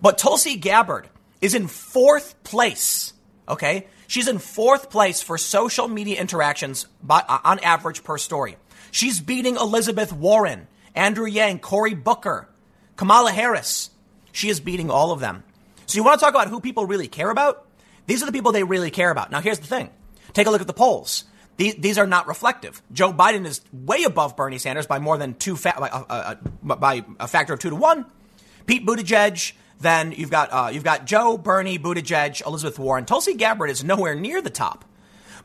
but Tulsi Gabbard is in fourth place. Okay. She's in fourth place for social media interactions on average per story. She's beating Elizabeth Warren, Andrew Yang, Cory Booker, Kamala Harris. She is beating all of them. So you want to talk about who people really care about? These are the people they really care about. Now, here's the thing. Take a look at the polls. These are not reflective. Joe Biden is way above Bernie Sanders by more than by a factor of 2 to 1. Pete Buttigieg. Then you've got Joe, Bernie, Buttigieg, Elizabeth Warren. Tulsi Gabbard is nowhere near the top.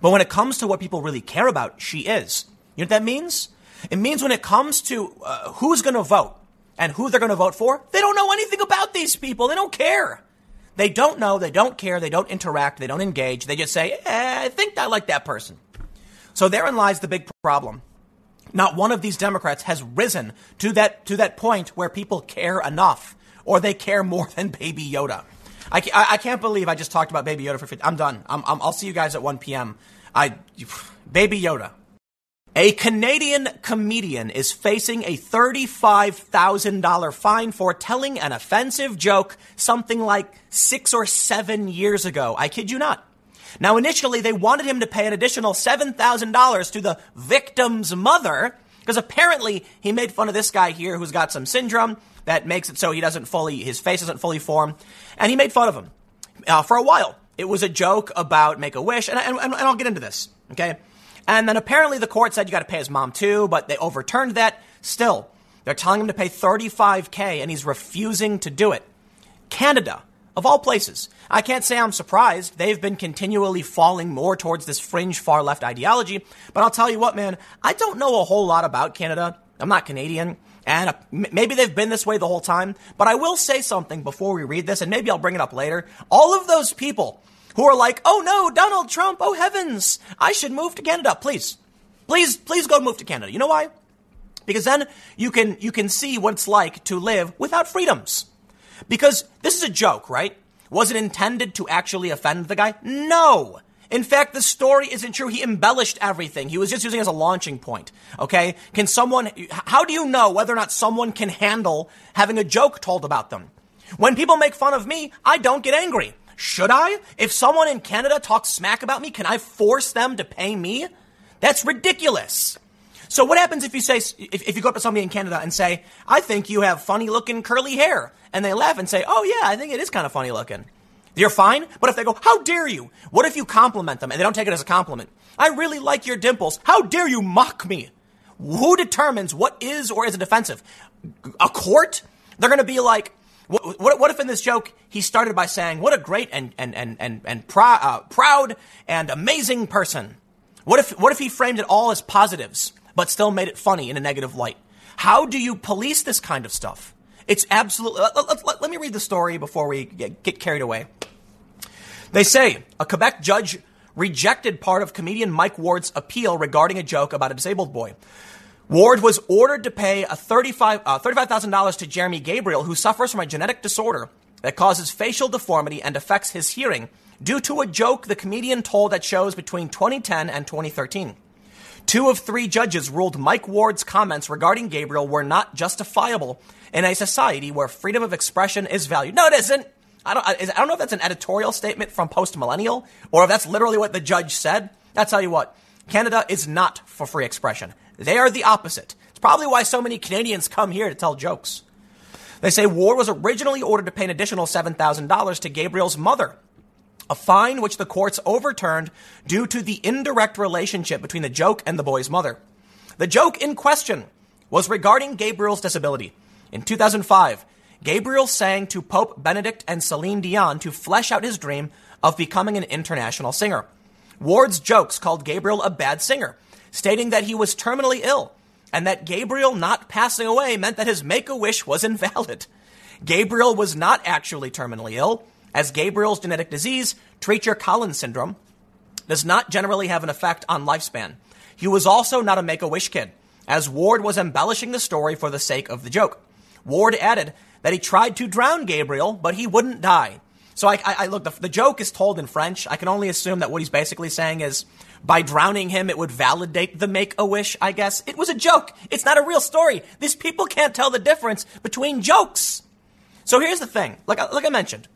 But when it comes to what people really care about, she is. You know what that means? It means when it comes to who's going to vote and who they're going to vote for, they don't know anything about these people. They don't care. They don't know, they don't care, they don't interact, they don't engage. They just say, I think I like that person. So therein lies the big problem. Not one of these Democrats has risen to that point where people care enough, or they care more than Baby Yoda. I can't believe I just talked about Baby Yoda for 50. I'm done. I'll see you guys at 1 p.m. Baby Yoda. A Canadian comedian is facing a $35,000 fine for telling an offensive joke something like 6 or 7 years ago. I kid you not. Now, initially, they wanted him to pay an additional $7,000 to the victim's mother because apparently he made fun of this guy here who's got some syndrome that makes it so his face isn't fully formed. And he made fun of him for a while. It was a joke about Make-A-Wish. And I'll get into this. Okay. And then apparently the court said you got to pay his mom too, but they overturned that. Still, they're telling him to pay $35,000 and he's refusing to do it. Canada, of all places. I can't say I'm surprised. They've been continually falling more towards this fringe far left ideology. But I'll tell you what, man, I don't know a whole lot about Canada. I'm not Canadian. And maybe they've been this way the whole time. But I will say something before we read this, and maybe I'll bring it up later. All of those people who are like, oh no, Donald Trump, oh heavens, I should move to Canada. Please, please, please go move to Canada. You know why? Because then you can see what it's like to live without freedoms. Because this is a joke, right? Was it intended to actually offend the guy? No. In fact, the story isn't true. He embellished everything. He was just using it as a launching point. Okay. How do you know whether or not someone can handle having a joke told about them? When people make fun of me, I don't get angry. Should I? If someone in Canada talks smack about me, can I force them to pay me? That's ridiculous. So what happens if you say, if you go up to somebody in Canada and say, I think you have funny looking curly hair, and they laugh and say, oh yeah, I think it is kind of funny looking. You're fine. But if they go, how dare you? What if you compliment them and they don't take it as a compliment? I really like your dimples. How dare you mock me? Who determines what is or isn't offensive? A court? They're going to be like, what if in this joke he started by saying, what a great and proud and amazing person? What if he framed it all as positives, but still made it funny in a negative light? How do you police this kind of stuff? It's absolutely... Let me read the story before we get carried away. They say a Quebec judge rejected part of comedian Mike Ward's appeal regarding a joke about a disabled boy. Ward was ordered to pay $35,000 to Jeremy Gabriel, who suffers from a genetic disorder that causes facial deformity and affects his hearing due to a joke the comedian told at shows between 2010 and 2013. 2 of 3 judges ruled Mike Ward's comments regarding Gabriel were not justifiable in a society where freedom of expression is valued. No, it isn't. I don't know if that's an editorial statement from Post Millennial or if that's literally what the judge said. I'll tell you what, Canada is not for free expression. They are the opposite. It's probably why so many Canadians come here to tell jokes. They say Ward was originally ordered to pay an additional $7,000 to Gabriel's mother, a fine which the courts overturned due to the indirect relationship between the joke and the boy's mother. The joke in question was regarding Gabriel's disability. In 2005, Gabriel sang to Pope Benedict and Celine Dion to flesh out his dream of becoming an international singer. Ward's jokes called Gabriel a bad singer, stating that he was terminally ill and that Gabriel not passing away meant that his make-a-wish was invalid. Gabriel was not actually terminally ill, as Gabriel's genetic disease, Treacher Collins syndrome, does not generally have an effect on lifespan. He was also not a make-a-wish kid, as Ward was embellishing the story for the sake of the joke. Ward added that he tried to drown Gabriel, but he wouldn't die. So I look, the joke is told in French. I can only assume that what he's basically saying is by drowning him, it would validate the make-a-wish, I guess. It was a joke. It's not a real story. These people can't tell the difference between jokes. So here's the thing. Like I mentioned,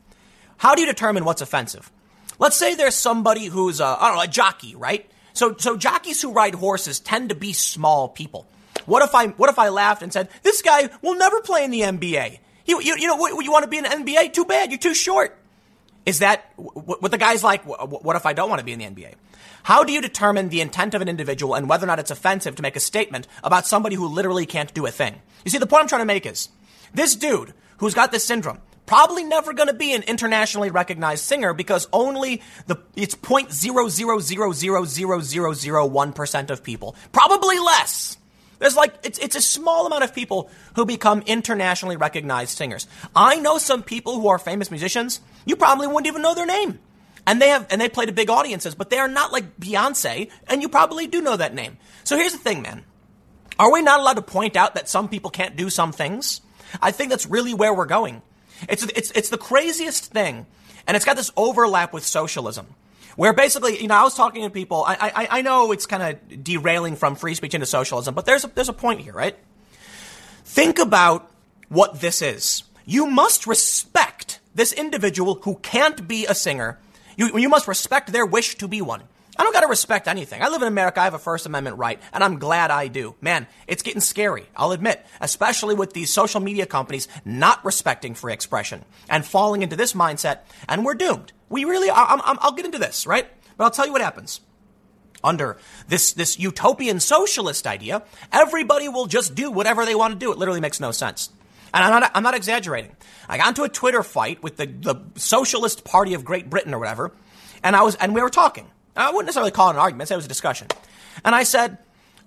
how do you determine what's offensive? Let's say there's somebody who's a jockey, right? So jockeys who ride horses tend to be small people. What if I laughed and said, this guy will never play in the NBA? You want to be in the NBA? Too bad. You're too short. Is that what the guy's like? What if I don't want to be in the NBA? How do you determine the intent of an individual and whether or not it's offensive to make a statement about somebody who literally can't do a thing? You see, the point I'm trying to make is this dude who's got this syndrome, probably never going to be an internationally recognized singer because only it's 0.00000001% of people, probably less. There's it's a small amount of people who become internationally recognized singers. I know some people who are famous musicians. You probably wouldn't even know their name. And they play to big audiences, but they are not like Beyonce, and you probably do know that name. So here's the thing, man. Are we not allowed to point out that some people can't do some things? I think that's really where we're going. It's the craziest thing, and it's got this overlap with socialism. Where basically, I was talking to people, I know it's kind of derailing from free speech into socialism, but there's a point here, right? Think about what this is. You must respect this individual who can't be a singer. You must respect their wish to be one. I don't got to respect anything. I live in America, I have a First Amendment right, and I'm glad I do. Man, it's getting scary, I'll admit, especially with these social media companies not respecting free expression and falling into this mindset, and we're doomed. We really are. I'll get into this, right? But I'll tell you what happens. Under this utopian socialist idea, everybody will just do whatever they want to do. It literally makes no sense. And I'm not exaggerating. I got into a Twitter fight with the Socialist Party of Great Britain or whatever, and we were talking. I wouldn't necessarily call it an argument. I'd say it was a discussion. And I said,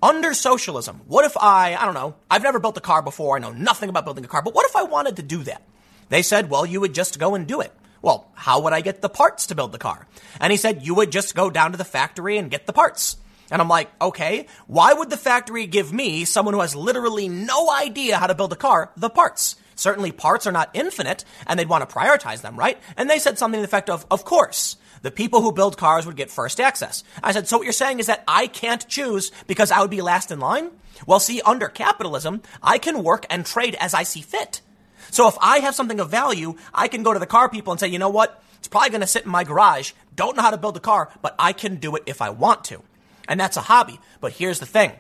under socialism, what if I don't know, I've never built a car before. I know nothing about building a car, but what if I wanted to do that? They said, well, you would just go and do it. Well, how would I get the parts to build the car? And he said, you would just go down to the factory and get the parts. And I'm like, okay, why would the factory give me, someone who has literally no idea how to build a car, the parts? Certainly parts are not infinite and they'd want to prioritize them, right? And they said something to the effect of course, the people who build cars would get first access. I said, so what you're saying is that I can't choose because I would be last in line? Well, see, under capitalism, I can work and trade as I see fit. So if I have something of value, I can go to the car people and say, you know what? It's probably going to sit in my garage. Don't know how to build a car, but I can do it if I want to. And that's a hobby. But here's the thing.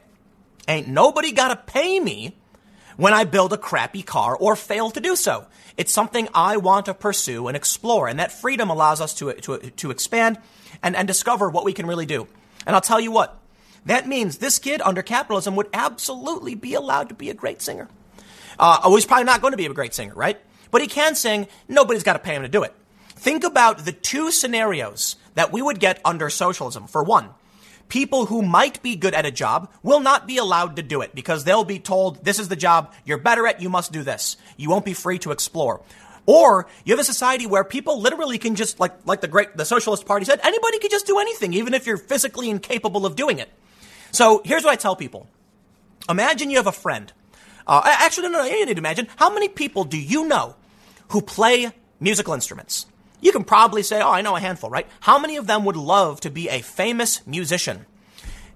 Ain't nobody got to pay me when I build a crappy car or fail to do so. It's something I want to pursue and explore. And that freedom allows us to expand and discover what we can really do. And I'll tell you what, that means this kid under capitalism would absolutely be allowed to be a great singer. He's probably not going to be a great singer, right? But he can sing. Nobody's got to pay him to do it. Think about the two scenarios that we would get under socialism. For one, people who might be good at a job will not be allowed to do it because they'll be told, this is the job you're better at. You must do this. You won't be free to explore. Or you have a society where people literally can just, like the Socialist Party said, anybody can just do anything, even if you're physically incapable of doing it. So here's what I tell people. Imagine you have a friend. You need to imagine. How many people do you know who play musical instruments. You can probably say, oh, I know a handful, right? How many of them would love to be a famous musician?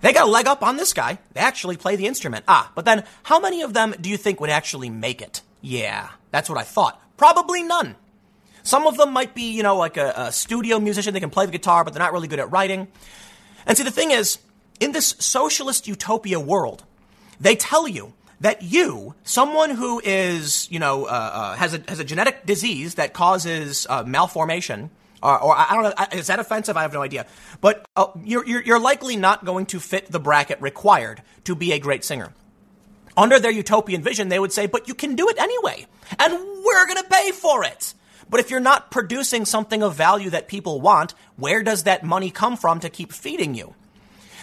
They got a leg up on this guy. They actually play the instrument. Ah, but then how many of them do you think would actually make it? Yeah, that's what I thought. Probably none. Some of them might be, you know, like a studio musician. They can play the guitar, but they're not really good at writing. And see, the thing is, in this socialist utopia world, they tell you that you, someone who is, you know, has a genetic disease that causes malformation, or I don't know, is that offensive? I have no idea. But you're likely not going to fit the bracket required to be a great singer. Under their utopian vision, they would say, but you can do it anyway, and we're going to pay for it. But if you're not producing something of value that people want, where does that money come from to keep feeding you?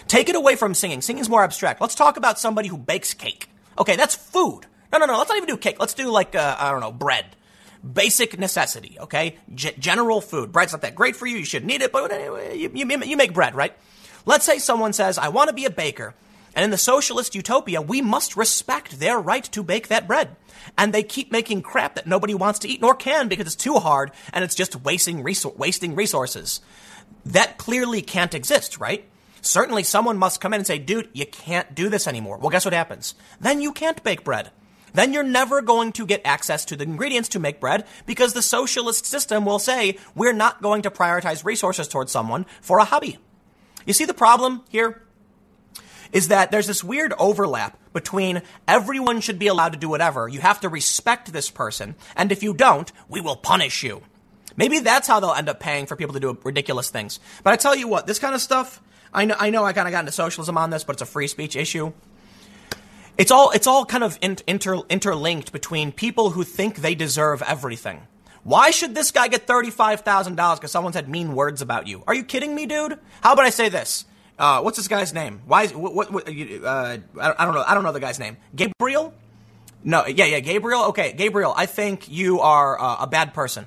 Take it away from singing. Singing's more abstract. Let's talk about somebody who bakes cake. Okay, that's food. No, let's not even do cake. Let's do like, I don't know, bread. Basic necessity, okay? General food. Bread's not that great for you. You shouldn't eat it, but anyway, you make bread, right? Let's say someone says, I want to be a baker. And in the socialist utopia, we must respect their right to bake that bread. And they keep making crap that nobody wants to eat nor can because it's too hard and it's just wasting resources. That clearly can't exist, right? Certainly someone must come in and say, dude, you can't do this anymore. Well, guess what happens? Then you can't bake bread. Then you're never going to get access to the ingredients to make bread because the socialist system will say, we're not going to prioritize resources towards someone for a hobby. You see the problem here? Is that there's this weird overlap between everyone should be allowed to do whatever, you have to respect this person, and if you don't, we will punish you. Maybe that's how they'll end up paying for people to do ridiculous things. But I tell you what, this kind of stuff, I know I kind of got into socialism on this, but it's a free speech issue. It's all kind of interlinked between people who think they deserve everything. Why should this guy get $35,000 because someone said mean words about you? Are you kidding me, dude? How about I say this? What's this guy's name? Why? I don't know. I don't know the guy's name. Gabriel? No. Yeah. Gabriel. Okay. Gabriel, I think you are a bad person.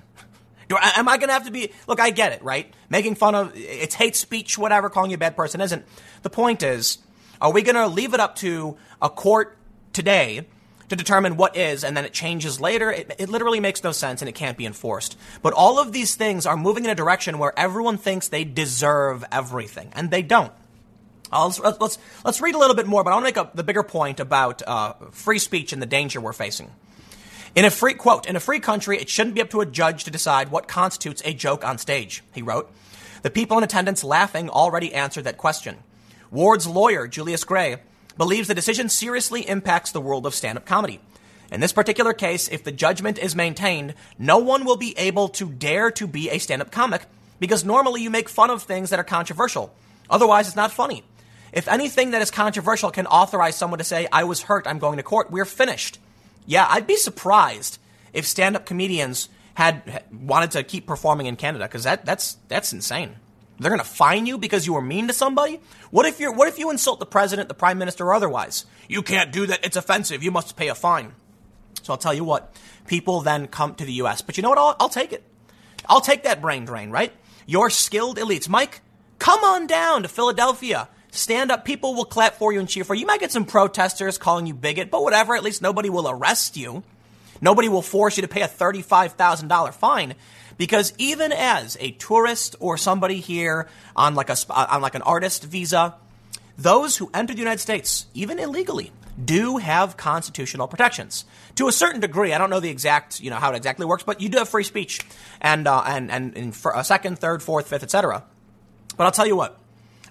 Am I going to have to be? Look, I get it, right? Making fun of, it's hate speech, whatever, calling you a bad person isn't. The point is, are we going to leave it up to a court today to determine what is, and then it changes later? It literally makes no sense, and it can't be enforced. But all of these things are moving in a direction where everyone thinks they deserve everything, and they don't. Let's read a little bit more, but I want to make the bigger point about free speech and the danger we're facing. In a free country, it shouldn't be up to a judge to decide what constitutes a joke on stage, he wrote. The people in attendance laughing already answered that question. Ward's lawyer, Julius Gray, believes the decision seriously impacts the world of stand-up comedy. In this particular case, if the judgment is maintained, no one will be able to dare to be a stand-up comic because normally you make fun of things that are controversial. Otherwise, it's not funny. If anything that is controversial can authorize someone to say, I was hurt, I'm going to court, we're finished. Yeah, I'd be surprised if stand-up comedians had wanted to keep performing in Canada because that's insane. They're going to fine you because you were mean to somebody? What if you insult the president, the prime minister, or otherwise? You can't do that. It's offensive. You must pay a fine. So I'll tell you what. People then come to the U.S. But you know what? I'll take it. I'll take that brain drain, right? Your skilled elites. Mike, come on down to Philadelphia. Stand up. People will clap for you and cheer for you. You might get some protesters calling you bigot, but whatever. At least nobody will arrest you. Nobody will force you to pay a $35,000 fine. Because even as a tourist or somebody here on like an artist visa, those who enter the United States, even illegally, do have constitutional protections to a certain degree. I don't know the exact, you know, how it exactly works, but you do have free speech and for a second, third, fourth, fifth, etc. But I'll tell you what,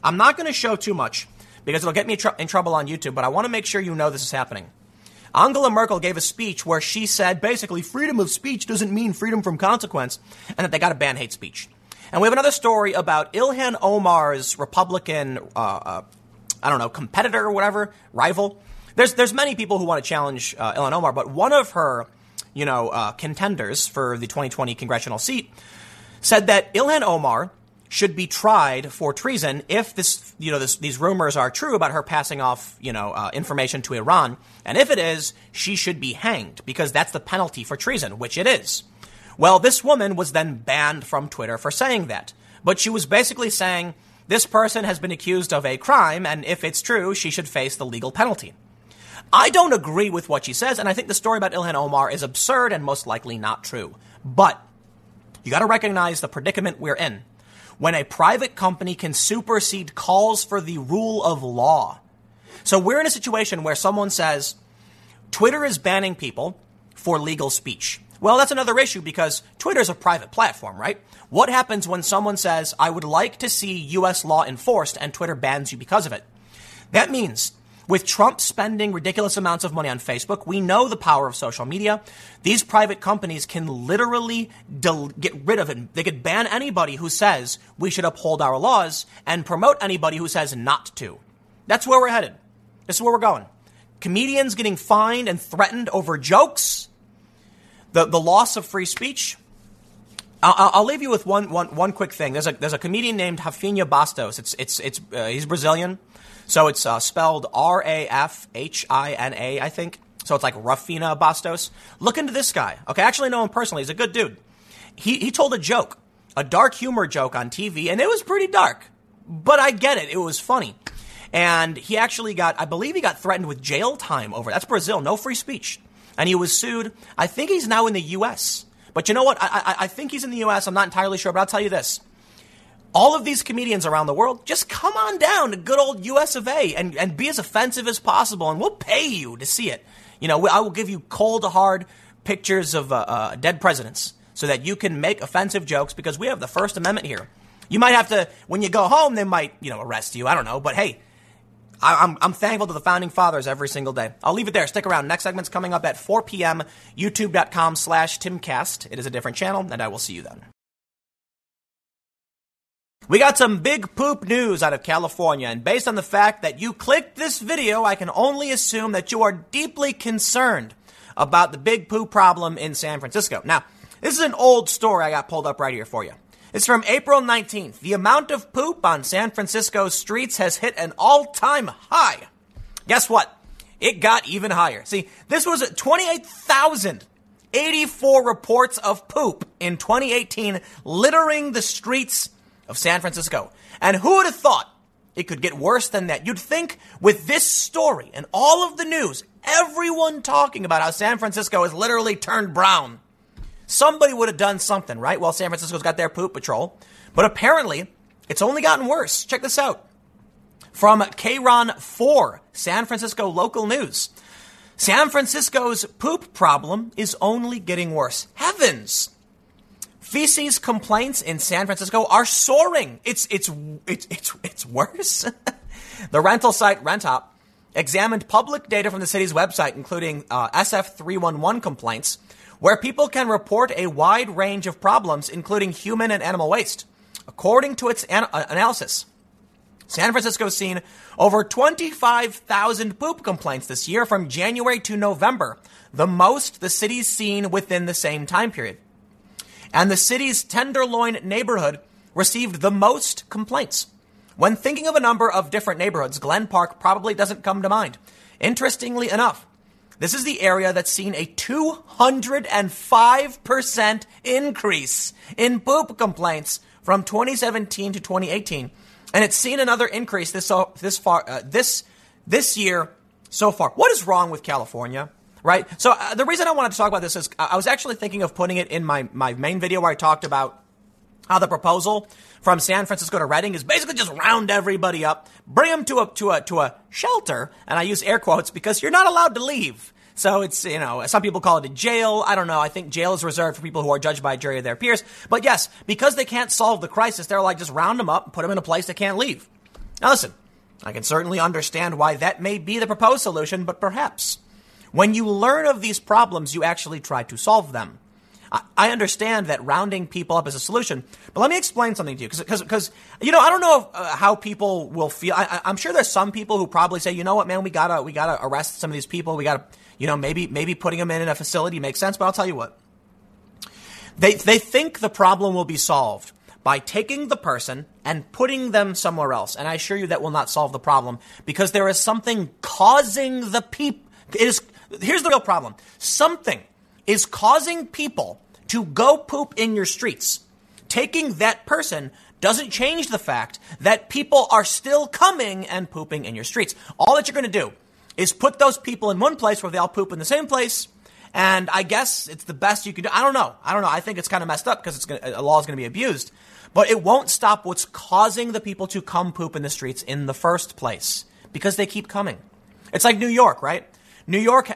I'm not going to show too much because it'll get me in trouble on YouTube. But I want to make sure you know this is happening. Angela Merkel gave a speech where she said, basically, freedom of speech doesn't mean freedom from consequence, and that they got to ban hate speech. And we have another story about Ilhan Omar's Republican, competitor or whatever, rival. There's many people who want to challenge Ilhan Omar, but one of her, contenders for the 2020 congressional seat said that Ilhan Omar should be tried for treason if these rumors are true about her passing off, information to Iran. And if it is, she should be hanged because that's the penalty for treason, which it is. Well, this woman was then banned from Twitter for saying that. But she was basically saying this person has been accused of a crime, and if it's true, she should face the legal penalty. I don't agree with what she says, and I think the story about Ilhan Omar is absurd and most likely not true. But You got to recognize the predicament we're in. When a private company can supersede calls for the rule of law. So we're in a situation where someone says, Twitter is banning people for legal speech. Well, that's another issue because Twitter is a private platform, right? What happens when someone says, I would like to see U.S. law enforced and Twitter bans you because of it? That means with Trump spending ridiculous amounts of money on Facebook, we know the power of social media. These private companies can literally get rid of it. They could ban anybody who says we should uphold our laws and promote anybody who says not to. That's where we're headed. This is where we're going. Comedians getting fined and threatened over jokes. The loss of free speech. I'll leave you with one quick thing. There's a comedian named Rafinha Bastos. He's Brazilian. So it's spelled R-A-F-H-I-N-A, I think. So it's like Rafinha Bastos. Look into this guy. Okay, I actually know him personally. He's a good dude. He told a joke, a dark humor joke on TV, and it was pretty dark. But I get it. It was funny. And he actually got, I believe he got threatened with jail time over it. That's Brazil. No free speech. And he was sued. I think he's now in the U.S. But you know what? I think he's in the U.S. I'm not entirely sure, but I'll tell you this. All of these comedians around the world, just come on down to good old US of A and be as offensive as possible, and we'll pay you to see it. You know, I will give you cold to hard pictures of dead presidents so that you can make offensive jokes because we have the First Amendment here. You might have to, when you go home, they might, you know, arrest you. I don't know. But hey, I'm thankful to the Founding Fathers every single day. I'll leave it there. Stick around. Next segment's coming up at 4 p.m. YouTube.com/Timcast. It is a different channel, and I will see you then. We got some big poop news out of California, and based on the fact that you clicked this video, I can only assume that you are deeply concerned about the big poop problem in San Francisco. Now, this is an old story I got pulled up right here for you. It's from April 19th. The amount of poop on San Francisco's streets has hit an all-time high. Guess what? It got even higher. See, this was 28,084 reports of poop in 2018 littering the streets of San Francisco. And who would have thought it could get worse than that? You'd think with this story and all of the news, everyone talking about how San Francisco has literally turned brown, somebody would have done something, right? Well, San Francisco's got their poop patrol, but apparently it's only gotten worse. Check this out. From KRON 4, San Francisco local news. San Francisco's poop problem is only getting worse. Heavens! Feces complaints in San Francisco are soaring. It's worse. The rental site RentHop examined public data from the city's website, including SF311 complaints, where people can report a wide range of problems, including human and animal waste. According to its analysis, San Francisco's seen over 25,000 poop complaints this year from January to November, the most the city's seen within the same time period. And the city's Tenderloin neighborhood received the most complaints. When thinking of a number of different neighborhoods, Glen Park probably doesn't come to mind. Interestingly enough, this is the area that's seen a 205% increase in poop complaints from 2017 to 2018, and it's seen another increase this year so far. What is wrong with California? Right. So the reason I wanted to talk about this is I was actually thinking of putting it in my main video where I talked about how the proposal from San Francisco to Redding is basically just round everybody up, bring them to a shelter. And I use air quotes because you're not allowed to leave. So it's, you know, some people call it a jail. I don't know. I think jail is reserved for people who are judged by a jury of their peers. But yes, because they can't solve the crisis, they're like, just round them up and put them in a place they can't leave. Now, listen, I can certainly understand why that may be the proposed solution, but perhaps when you learn of these problems, you actually try to solve them. I understand that rounding people up is a solution, but let me explain something to you because you know, I don't know how people will feel. I'm sure there's some people who probably say, you know what, man, we gotta arrest some of these people. We gotta, you know, maybe putting them in a facility makes sense. But I'll tell you what, they think the problem will be solved by taking the person and putting them somewhere else, and I assure you that will not solve the problem because there is something causing the people. Here's the real problem. Something is causing people to go poop in your streets. Taking that person doesn't change the fact that people are still coming and pooping in your streets. All that you're going to do is put those people in one place where they all poop in the same place And I guess it's the best you can do. I don't know. I think it's kind of messed up because a law is going to be abused. But it won't stop what's causing the people to come poop in the streets in the first place, because they keep coming. It's like New York, right? New York,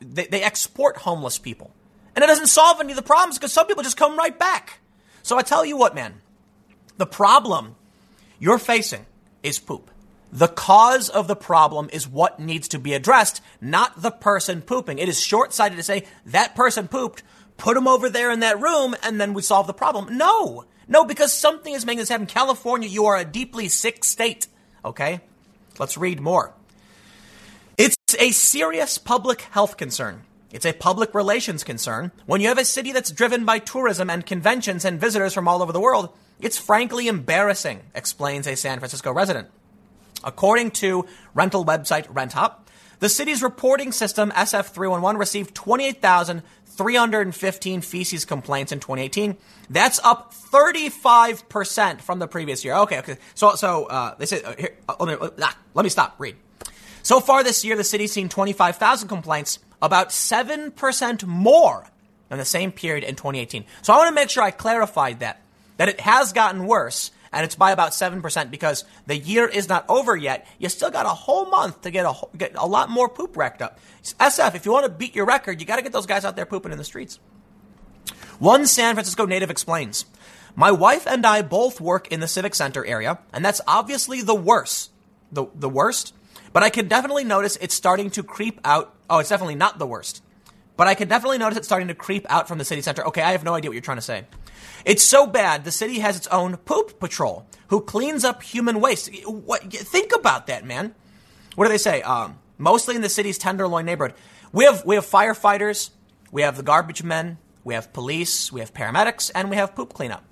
they export homeless people. And it doesn't solve any of the problems because some people just come right back. So I tell you what, man, the problem you're facing is poop. The cause of the problem is what needs to be addressed, not the person pooping. It is short-sighted to say that person pooped, put them over there in that room, and then we solve the problem. No, because something is making this happen. California, you are a deeply sick state. Okay, let's read more. It's a serious public health concern. It's a public relations concern. When you have a city that's driven by tourism and conventions and visitors from all over the world, it's frankly embarrassing, explains a San Francisco resident. According to rental website RentHop, the city's reporting system, SF311, received 28,315 feces complaints in 2018. That's up 35% from the previous year. Okay. So they say, let me stop, read. So far this year, the city's seen 25,000 complaints, about 7% more than the same period in 2018. So I want to make sure I clarified that it has gotten worse. And it's by about 7% because the year is not over yet. You still got a whole month to get a lot more poop racked up. SF, if you want to beat your record, you got to get those guys out there pooping in the streets. One San Francisco native explains, my wife and I both work in the Civic Center area, and that's obviously the worst, but I can definitely notice it's starting to creep out. Oh, it's definitely not the worst, but I can definitely notice it's starting to creep out from the city center. Okay, I have no idea what you're trying to say. It's so bad, the city has its own poop patrol who cleans up human waste. What? Think about that, man. What do they say? Mostly in the city's Tenderloin neighborhood. We have firefighters, we have the garbage men, we have police, we have paramedics, and we have poop cleanup.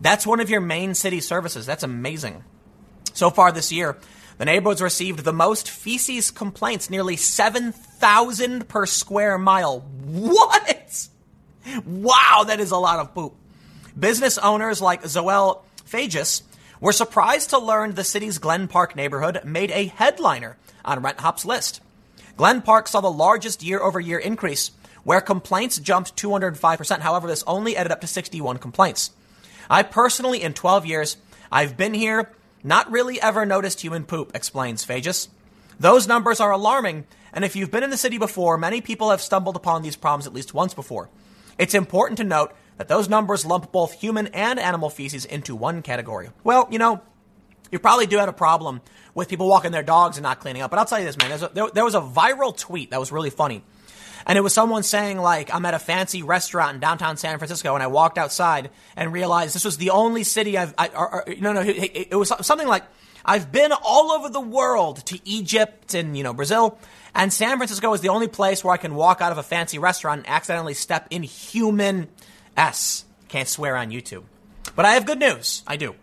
That's one of your main city services. That's amazing. So far this year, the neighborhood's received the most feces complaints, nearly 7,000 per square mile. What? Wow, that is a lot of poop. Business owners like Zoel Fages were surprised to learn the city's Glen Park neighborhood made a headliner on RentHop's list. Glen Park saw the largest year-over-year increase, where complaints jumped 205%. However, this only added up to 61 complaints. I personally, in 12 years, I've been here, not really ever noticed human poop, explains Fages. Those numbers are alarming, and if you've been in the city before, many people have stumbled upon these problems at least once before. It's important to note that those numbers lump both human and animal feces into one category. Well, you probably do have a problem with people walking their dogs and not cleaning up. But I'll tell you this, man, there was a viral tweet that was really funny. And it was someone saying, like, I'm at a fancy restaurant in downtown San Francisco, and I walked outside and realized this was the only city it was something like, I've been all over the world to Egypt and, Brazil. And San Francisco is the only place where I can walk out of a fancy restaurant and accidentally step in human S. Can't swear on YouTube. But I have good news. I do.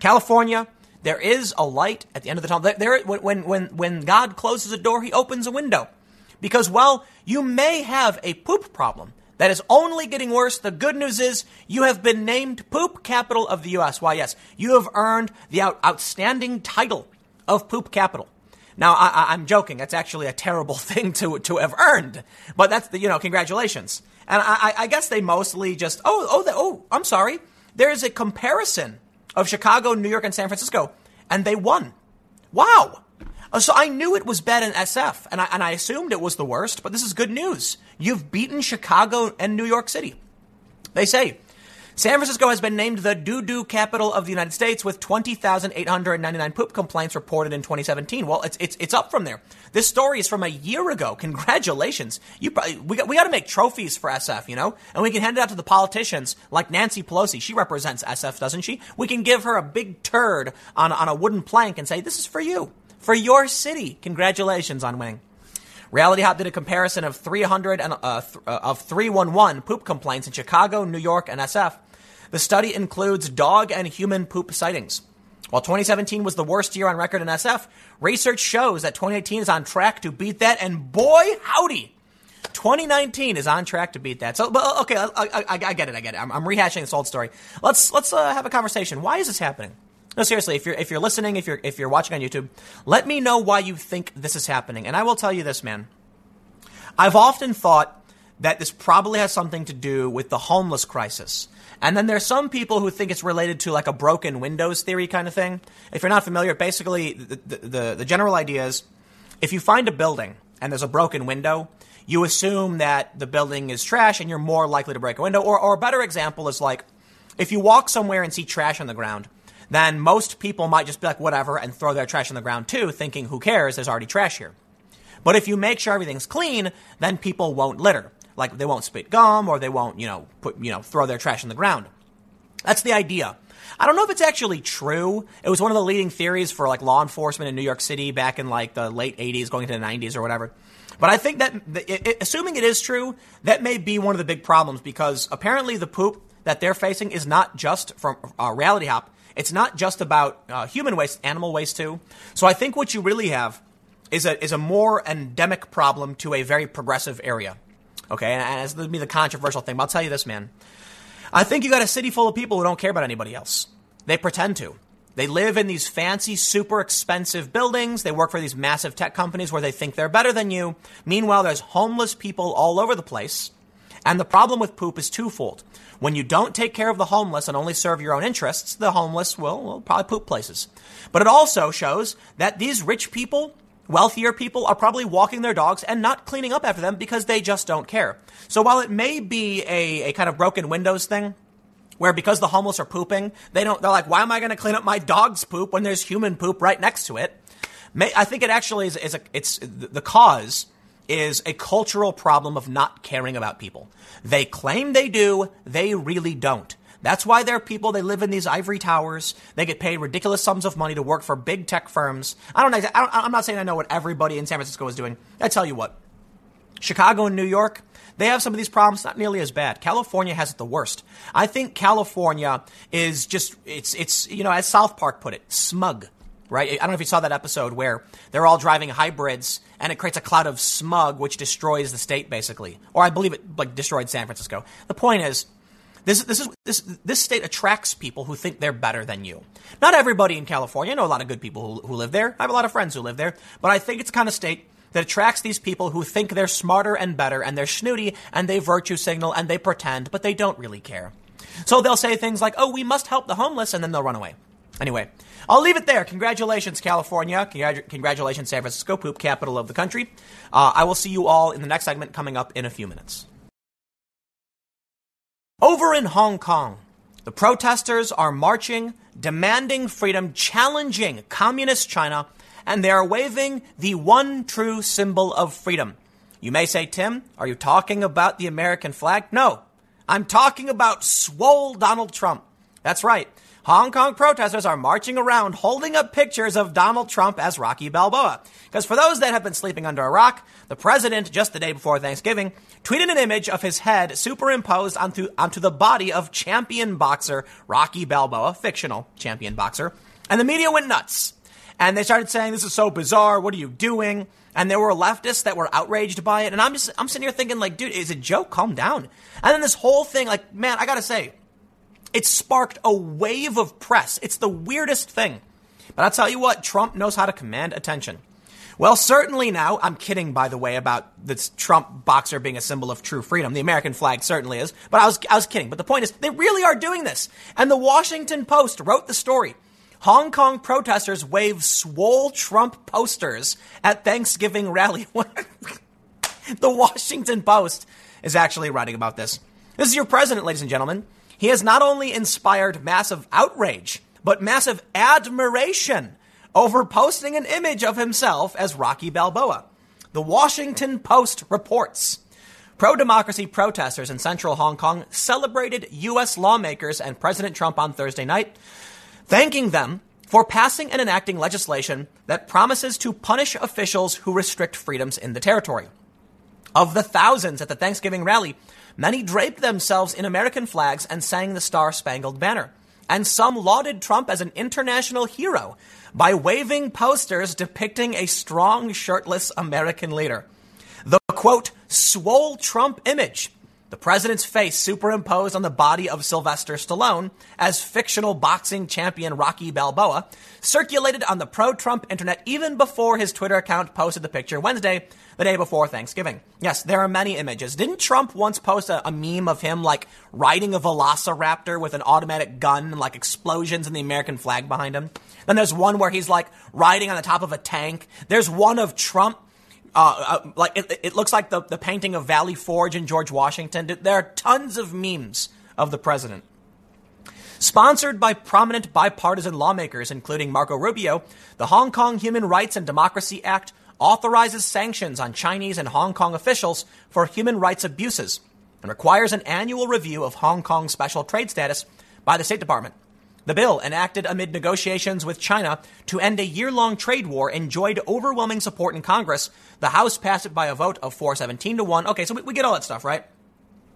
California, there is a light at the end of the tunnel. When God closes a door, he opens a window. Because, you may have a poop problem that is only getting worse. The good news is you have been named Poop Capital of the U.S. Why, yes, you have earned the outstanding title of Poop Capital. Now, I'm joking. That's actually a terrible thing to have earned. But that's congratulations. And I guess they mostly just, I'm sorry. There is a comparison of Chicago, New York, and San Francisco, and they won. Wow. So I knew it was bad in SF, and I assumed it was the worst, but this is good news. You've beaten Chicago and New York City. They say, San Francisco has been named the doo-doo capital of the United States with 20,899 poop complaints reported in 2017. Well, it's up from there. This story is from a year ago. Congratulations. We got to make trophies for SF, and we can hand it out to the politicians like Nancy Pelosi. She represents SF, doesn't she? We can give her a big turd on a wooden plank and say, this is for you, for your city. Congratulations on winning. Reality Hop did a comparison of 311 poop complaints in Chicago, New York, and SF. The study includes dog and human poop sightings. While 2017 was the worst year on record in SF, research shows that 2018 is on track to beat that. And boy, howdy, 2019 is on track to beat that. So, okay, I get it. I'm rehashing this old story. Let's have a conversation. Why is this happening? No, seriously, if you're listening, if you're watching on YouTube, let me know why you think this is happening. And I will tell you this, man. I've often thought that this probably has something to do with the homeless crisis. And then there's some people who think it's related to like a broken windows theory kind of thing. If you're not familiar, basically the general idea is if you find a building and there's a broken window, you assume that the building is trash and you're more likely to break a window. Or a better example is like if you walk somewhere and see trash on the ground, then most people might just be like, whatever, and throw their trash on the ground too, thinking, who cares? There's already trash here. But if you make sure everything's clean, then people won't litter. Like they won't spit gum or they won't, throw their trash on the ground. That's the idea. I don't know if it's actually true. It was one of the leading theories for like law enforcement in New York City back in like the late 80s, going into the 90s or whatever. But I think that assuming it is true, that may be one of the big problems because apparently the poop that they're facing is not just from Reality Hop. It's not just about human waste, animal waste too. So I think what you really have is a more endemic problem to a very progressive area. Okay, and this would be the controversial thing, but I'll tell you this, man. I think you got a city full of people who don't care about anybody else. They pretend to. They live in these fancy, super expensive buildings. They work for these massive tech companies where they think they're better than you. Meanwhile, there's homeless people all over the place. And the problem with poop is twofold. When you don't take care of the homeless and only serve your own interests, the homeless will probably poop places. But it also shows that these rich people, wealthier people are probably walking their dogs and not cleaning up after them because they just don't care. So while it may be a kind of broken windows thing, where because the homeless are pooping, they're like, why am I going to clean up my dog's poop when there's human poop right next to it? I think it actually the cause is a cultural problem of not caring about people. They claim they do, they really don't. That's why there are people, they live in these ivory towers. They get paid ridiculous sums of money to work for big tech firms. I'm not saying I know what everybody in San Francisco is doing. I tell you what, Chicago and New York, they have some of these problems, not nearly as bad. California has it the worst. I think California is just, it's as South Park put it, smug, right? I don't know if you saw that episode where they're all driving hybrids and it creates a cloud of smog, which destroys the state basically. Or I believe it destroyed San Francisco. The point is, This state attracts people who think they're better than you. Not everybody in California. I know a lot of good people who live there. I have a lot of friends who live there. But I think it's the kind of state that attracts these people who think they're smarter and better and they're snooty and they virtue signal and they pretend, but they don't really care. So they'll say things like, oh, we must help the homeless, and then they'll run away. Anyway, I'll leave it there. Congratulations, California. Congratulations, San Francisco, poop capital of the country. I will see you all in the next segment coming up in a few minutes. Over in Hong Kong, the protesters are marching, demanding freedom, challenging communist China, and they are waving the one true symbol of freedom. You may say, Tim, are you talking about the American flag? No, I'm talking about swole Donald Trump. That's right. Hong Kong protesters are marching around holding up pictures of Donald Trump as Rocky Balboa. Because for those that have been sleeping under a rock, the president, just the day before Thanksgiving, tweeted an image of his head superimposed onto the body of champion boxer Rocky Balboa, fictional champion boxer. And the media went nuts. And they started saying, this is so bizarre. What are you doing? And there were leftists that were outraged by it. And I'm sitting here thinking like, dude, is it a joke? Calm down. And then this whole thing, like, man, I got to say, it sparked a wave of press. It's the weirdest thing. But I'll tell you what, Trump knows how to command attention. Well, certainly now, I'm kidding, by the way, about this Trump boxer being a symbol of true freedom. The American flag certainly is, but I was kidding. But the point is, they really are doing this. And the Washington Post wrote the story. Hong Kong protesters wave swole Trump posters at Thanksgiving rally. The Washington Post is actually writing about this. This is your president, ladies and gentlemen. He has not only inspired massive outrage, but massive admiration over posting an image of himself as Rocky Balboa. The Washington Post reports, pro-democracy protesters in central Hong Kong celebrated U.S. lawmakers and President Trump on Thursday night, thanking them for passing and enacting legislation that promises to punish officials who restrict freedoms in the territory. Of the thousands at the Thanksgiving rally, many draped themselves in American flags and sang the Star-Spangled Banner. And some lauded Trump as an international hero by waving posters depicting a strong, shirtless American leader. The, quote, swole Trump image the president's face superimposed on the body of Sylvester Stallone as fictional boxing champion Rocky Balboa, circulated on the pro-Trump internet even before his Twitter account posted the picture Wednesday, the day before Thanksgiving. Yes, there are many images. Didn't Trump once post a meme of him, like, riding a velociraptor with an automatic gun and, like, explosions and the American flag behind him? Then there's one where he's, like, riding on the top of a tank. There's one of Trump. It looks like the painting of Valley Forge in George Washington. There are tons of memes of the president. Sponsored by prominent bipartisan lawmakers, including Marco Rubio, the Hong Kong Human Rights and Democracy Act authorizes sanctions on Chinese and Hong Kong officials for human rights abuses and requires an annual review of Hong Kong's special trade status by the State Department. The bill, enacted amid negotiations with China to end a year-long trade war, enjoyed overwhelming support in Congress. The House passed it by a vote of 417-1. Okay, so we get all that stuff, right?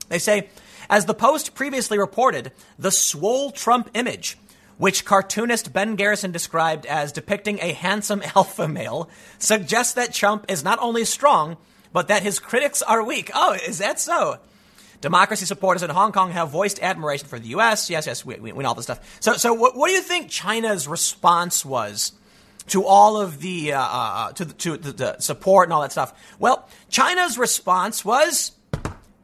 They say, as the Post previously reported, the swole Trump image, which cartoonist Ben Garrison described as depicting a handsome alpha male, suggests that Trump is not only strong, but that his critics are weak. Oh, is that so? Democracy supporters in Hong Kong have voiced admiration for the U.S. Yes, we know all this stuff. So what do you think China's response was to all of the to the support and all that stuff? Well, China's response was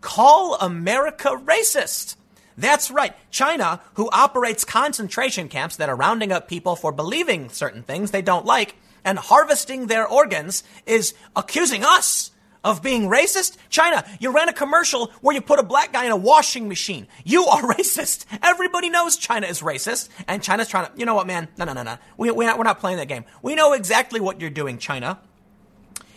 call America racist. That's right. China, who operates concentration camps that are rounding up people for believing certain things they don't like and harvesting their organs, is accusing us of being racist. China, you ran a commercial where you put a black guy in a washing machine. You are racist. Everybody knows China is racist, and China's trying to, you know what, man? No. We're not playing that game. We know exactly what you're doing, China.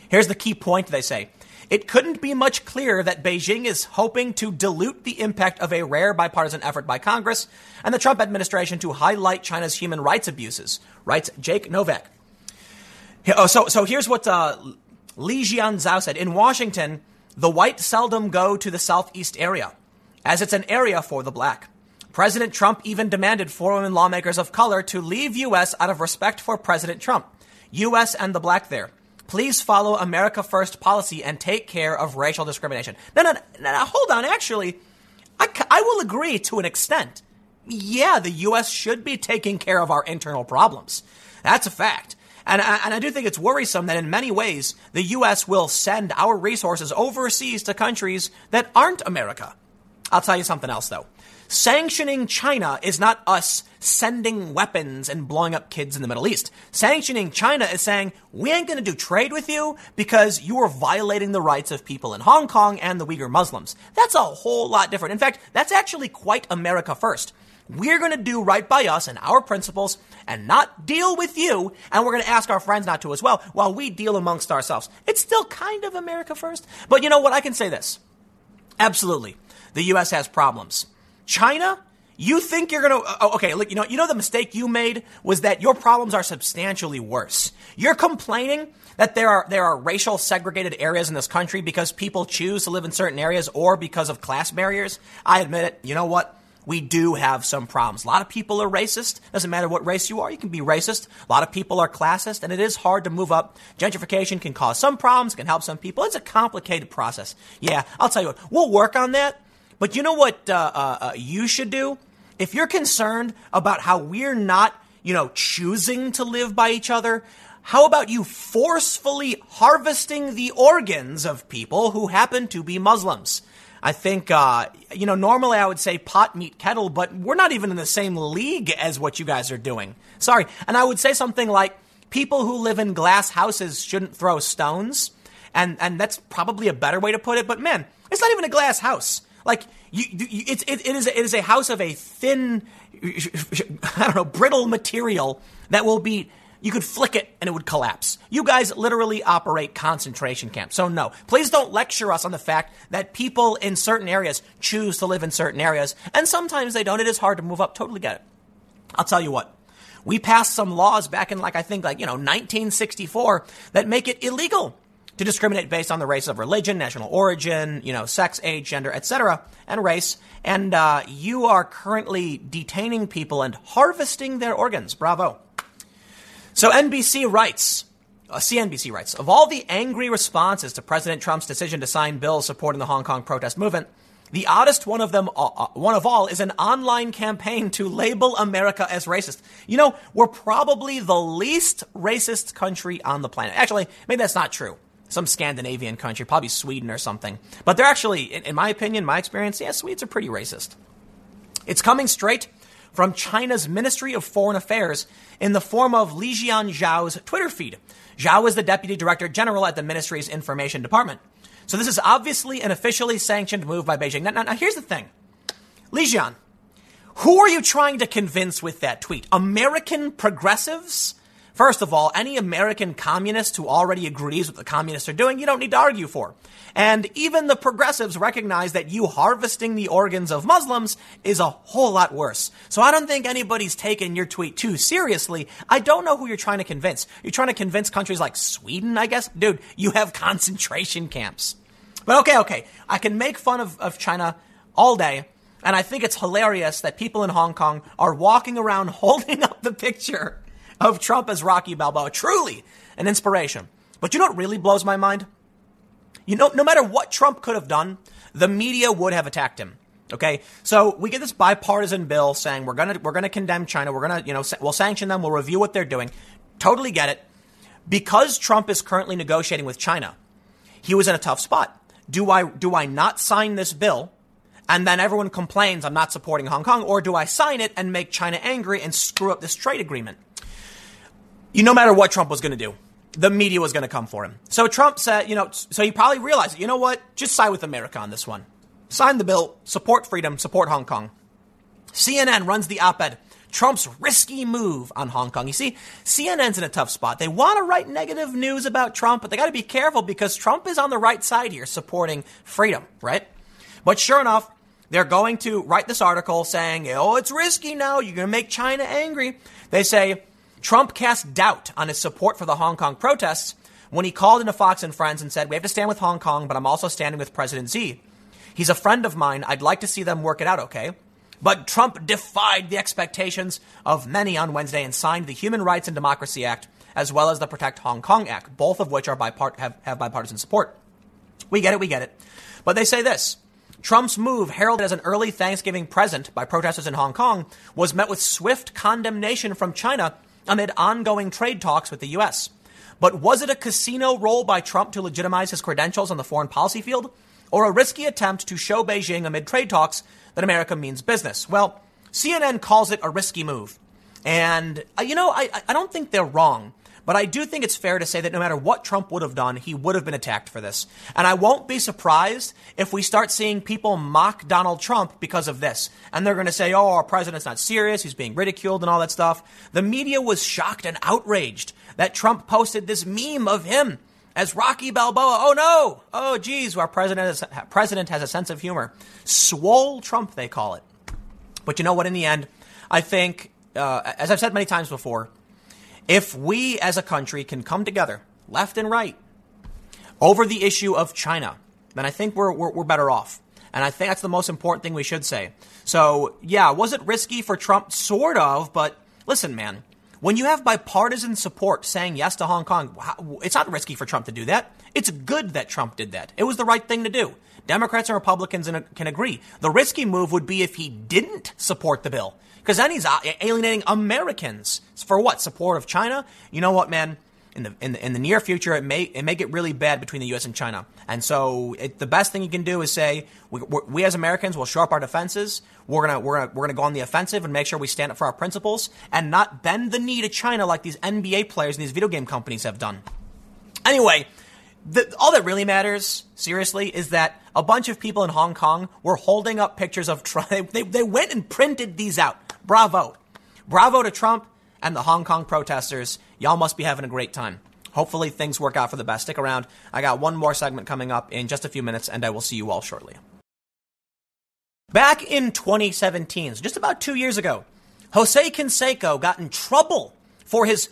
Here's the key point, they say. It couldn't be much clearer that Beijing is hoping to dilute the impact of a rare bipartisan effort by Congress and the Trump administration to highlight China's human rights abuses, writes Jake Novak. So here's what Li Jian Zhao said. In Washington, the white seldom go to the southeast area, as it's an area for the black. President Trump even demanded for women lawmakers of color to leave U.S. out of respect for President Trump, U.S. and the black there. Please follow America First policy and take care of racial discrimination. No, hold on. Actually, I will agree to an extent. Yeah, the U.S. should be taking care of our internal problems. That's a fact. And I do think it's worrisome that in many ways, the U.S. will send our resources overseas to countries that aren't America. I'll tell you something else, though. Sanctioning China is not us sending weapons and blowing up kids in the Middle East. Sanctioning China is saying, we ain't going to do trade with you because you are violating the rights of people in Hong Kong and the Uyghur Muslims. That's a whole lot different. In fact, that's actually quite America First. We're going to do right by us and our principles and not deal with you. And we're going to ask our friends not to as well while we deal amongst ourselves. It's still kind of America First. But you know what? I can say this. Absolutely. The U.S. has problems. China, you think you're going to... Okay, look, you know the mistake you made was that your problems are substantially worse. You're complaining that there are racial segregated areas in this country because people choose to live in certain areas or because of class barriers. I admit it. You know what? We do have some problems. A lot of people are racist. Doesn't matter what race you are. You can be racist. A lot of people are classist, and it is hard to move up. Gentrification can cause some problems, can help some people. It's a complicated process. Yeah, I'll tell you what. We'll work on that. But you know what you should do? If you're concerned about how we're not, choosing to live by each other, how about you forcefully harvesting the organs of people who happen to be Muslims? I think, normally I would say pot, meat, kettle, but we're not even in the same league as what you guys are doing. Sorry. And I would say something like people who live in glass houses shouldn't throw stones. And that's probably a better way to put it. But man, it's not even a glass house. Like it is a house of a thin, brittle material that will be, you could flick it and it would collapse. You guys literally operate concentration camps. So no, please don't lecture us on the fact that people in certain areas choose to live in certain areas. And sometimes they don't. It is hard to move up. Totally get it. I'll tell you what. We passed some laws back in 1964 that make it illegal to discriminate based on the race of religion, national origin, sex, age, gender, etc., and race. And you are currently detaining people and harvesting their organs. Bravo. So CNBC writes, of all the angry responses to President Trump's decision to sign bills supporting the Hong Kong protest movement, The oddest one of them, one of all, is an online campaign to label America as racist. You know, we're probably the least racist country on the planet. Actually, maybe that's not true. Some Scandinavian country, probably Sweden or something. But they're actually, in my opinion, my experience, yeah, Swedes are pretty racist. It's coming straight from China's Ministry of Foreign Affairs in the form of Li Jian Zhao's Twitter feed. Zhao is the Deputy Director General at the Ministry's Information Department. So this is obviously an officially sanctioned move by Beijing. Now, here's the thing. Li Jian, who are you trying to convince with that tweet? American progressives? First of all, any American communist who already agrees with what the communists are doing, you don't need to argue for. And even the progressives recognize that you harvesting the organs of Muslims is a whole lot worse. So I don't think anybody's taken your tweet too seriously. I don't know who you're trying to convince. You're trying to convince countries like Sweden, I guess? Dude, you have concentration camps. But okay. I can make fun of China all day. And I think it's hilarious that people in Hong Kong are walking around holding up the picture of Trump as Rocky Balboa. Truly an inspiration. But you know what really blows my mind? You know, no matter what Trump could have done, the media would have attacked him. Okay, so we get this bipartisan bill saying we're gonna condemn China. We're gonna, we'll sanction them. We'll review what they're doing. Totally get it. Because Trump is currently negotiating with China, he was in a tough spot. Do I not sign this bill? And then everyone complains I'm not supporting Hong Kong, or do I sign it and make China angry and screw up this trade agreement? You no matter what Trump was going to do, the media was going to come for him. So Trump said, so he probably realized, you know what? Just side with America on this one. Sign the bill, support freedom, support Hong Kong. CNN runs the op-ed, Trump's risky move on Hong Kong. You see, CNN's in a tough spot. They want to write negative news about Trump, but they got to be careful because Trump is on the right side here supporting freedom, right? But sure enough, they're going to write this article saying, oh, it's risky now. You're going to make China angry. They say, Trump cast doubt on his support for the Hong Kong protests when he called into Fox and Friends and said, we have to stand with Hong Kong, but I'm also standing with President Xi. He's a friend of mine. I'd like to see them work it out, okay? But Trump defied the expectations of many on Wednesday and signed the Human Rights and Democracy Act, as well as the Protect Hong Kong Act, both of which are have bipartisan support. We get it. But they say this. Trump's move, heralded as an early Thanksgiving present by protesters in Hong Kong, was met with swift condemnation from China amid ongoing trade talks with the U.S. But was it a casino role by Trump to legitimize his credentials on the foreign policy field, or a risky attempt to show Beijing amid trade talks that America means business? Well, CNN calls it a risky move. And, I don't think they're wrong, but I do think it's fair to say that no matter what Trump would have done, he would have been attacked for this. And I won't be surprised if we start seeing people mock Donald Trump because of this. And they're going to say, oh, our president's not serious. He's being ridiculed and all that stuff. The media was shocked and outraged that Trump posted this meme of him as Rocky Balboa. Oh, no. Oh, geez. Our president has a sense of humor. Swole Trump, they call it. But you know what? In the end, I think, as I've said many times before, if we as a country can come together, left and right, over the issue of China, then I think we're better off. And I think that's the most important thing we should say. So, yeah, was it risky for Trump? Sort of. But listen, man, when you have bipartisan support saying yes to Hong Kong, it's not risky for Trump to do that. It's good that Trump did that. It was the right thing to do. Democrats and Republicans can agree. The risky move would be if he didn't support the bill. Because then he's alienating Americans for what? Support of China? You know what, man? In the near future, it may get really bad between the U.S. and China. And so the best thing you can do is say we as Americans will shore up our defenses. We're gonna go on the offensive and make sure we stand up for our principles and not bend the knee to China like these NBA players and these video game companies have done. Anyway. All that really matters, seriously, is that a bunch of people in Hong Kong were holding up pictures of Trump. They went and printed these out. Bravo. Bravo to Trump and the Hong Kong protesters. Y'all must be having a great time. Hopefully things work out for the best. Stick around. I got one more segment coming up in just a few minutes, and I will see you all shortly. Back in 2017, so just about 2 years ago, Jose Canseco got in trouble for his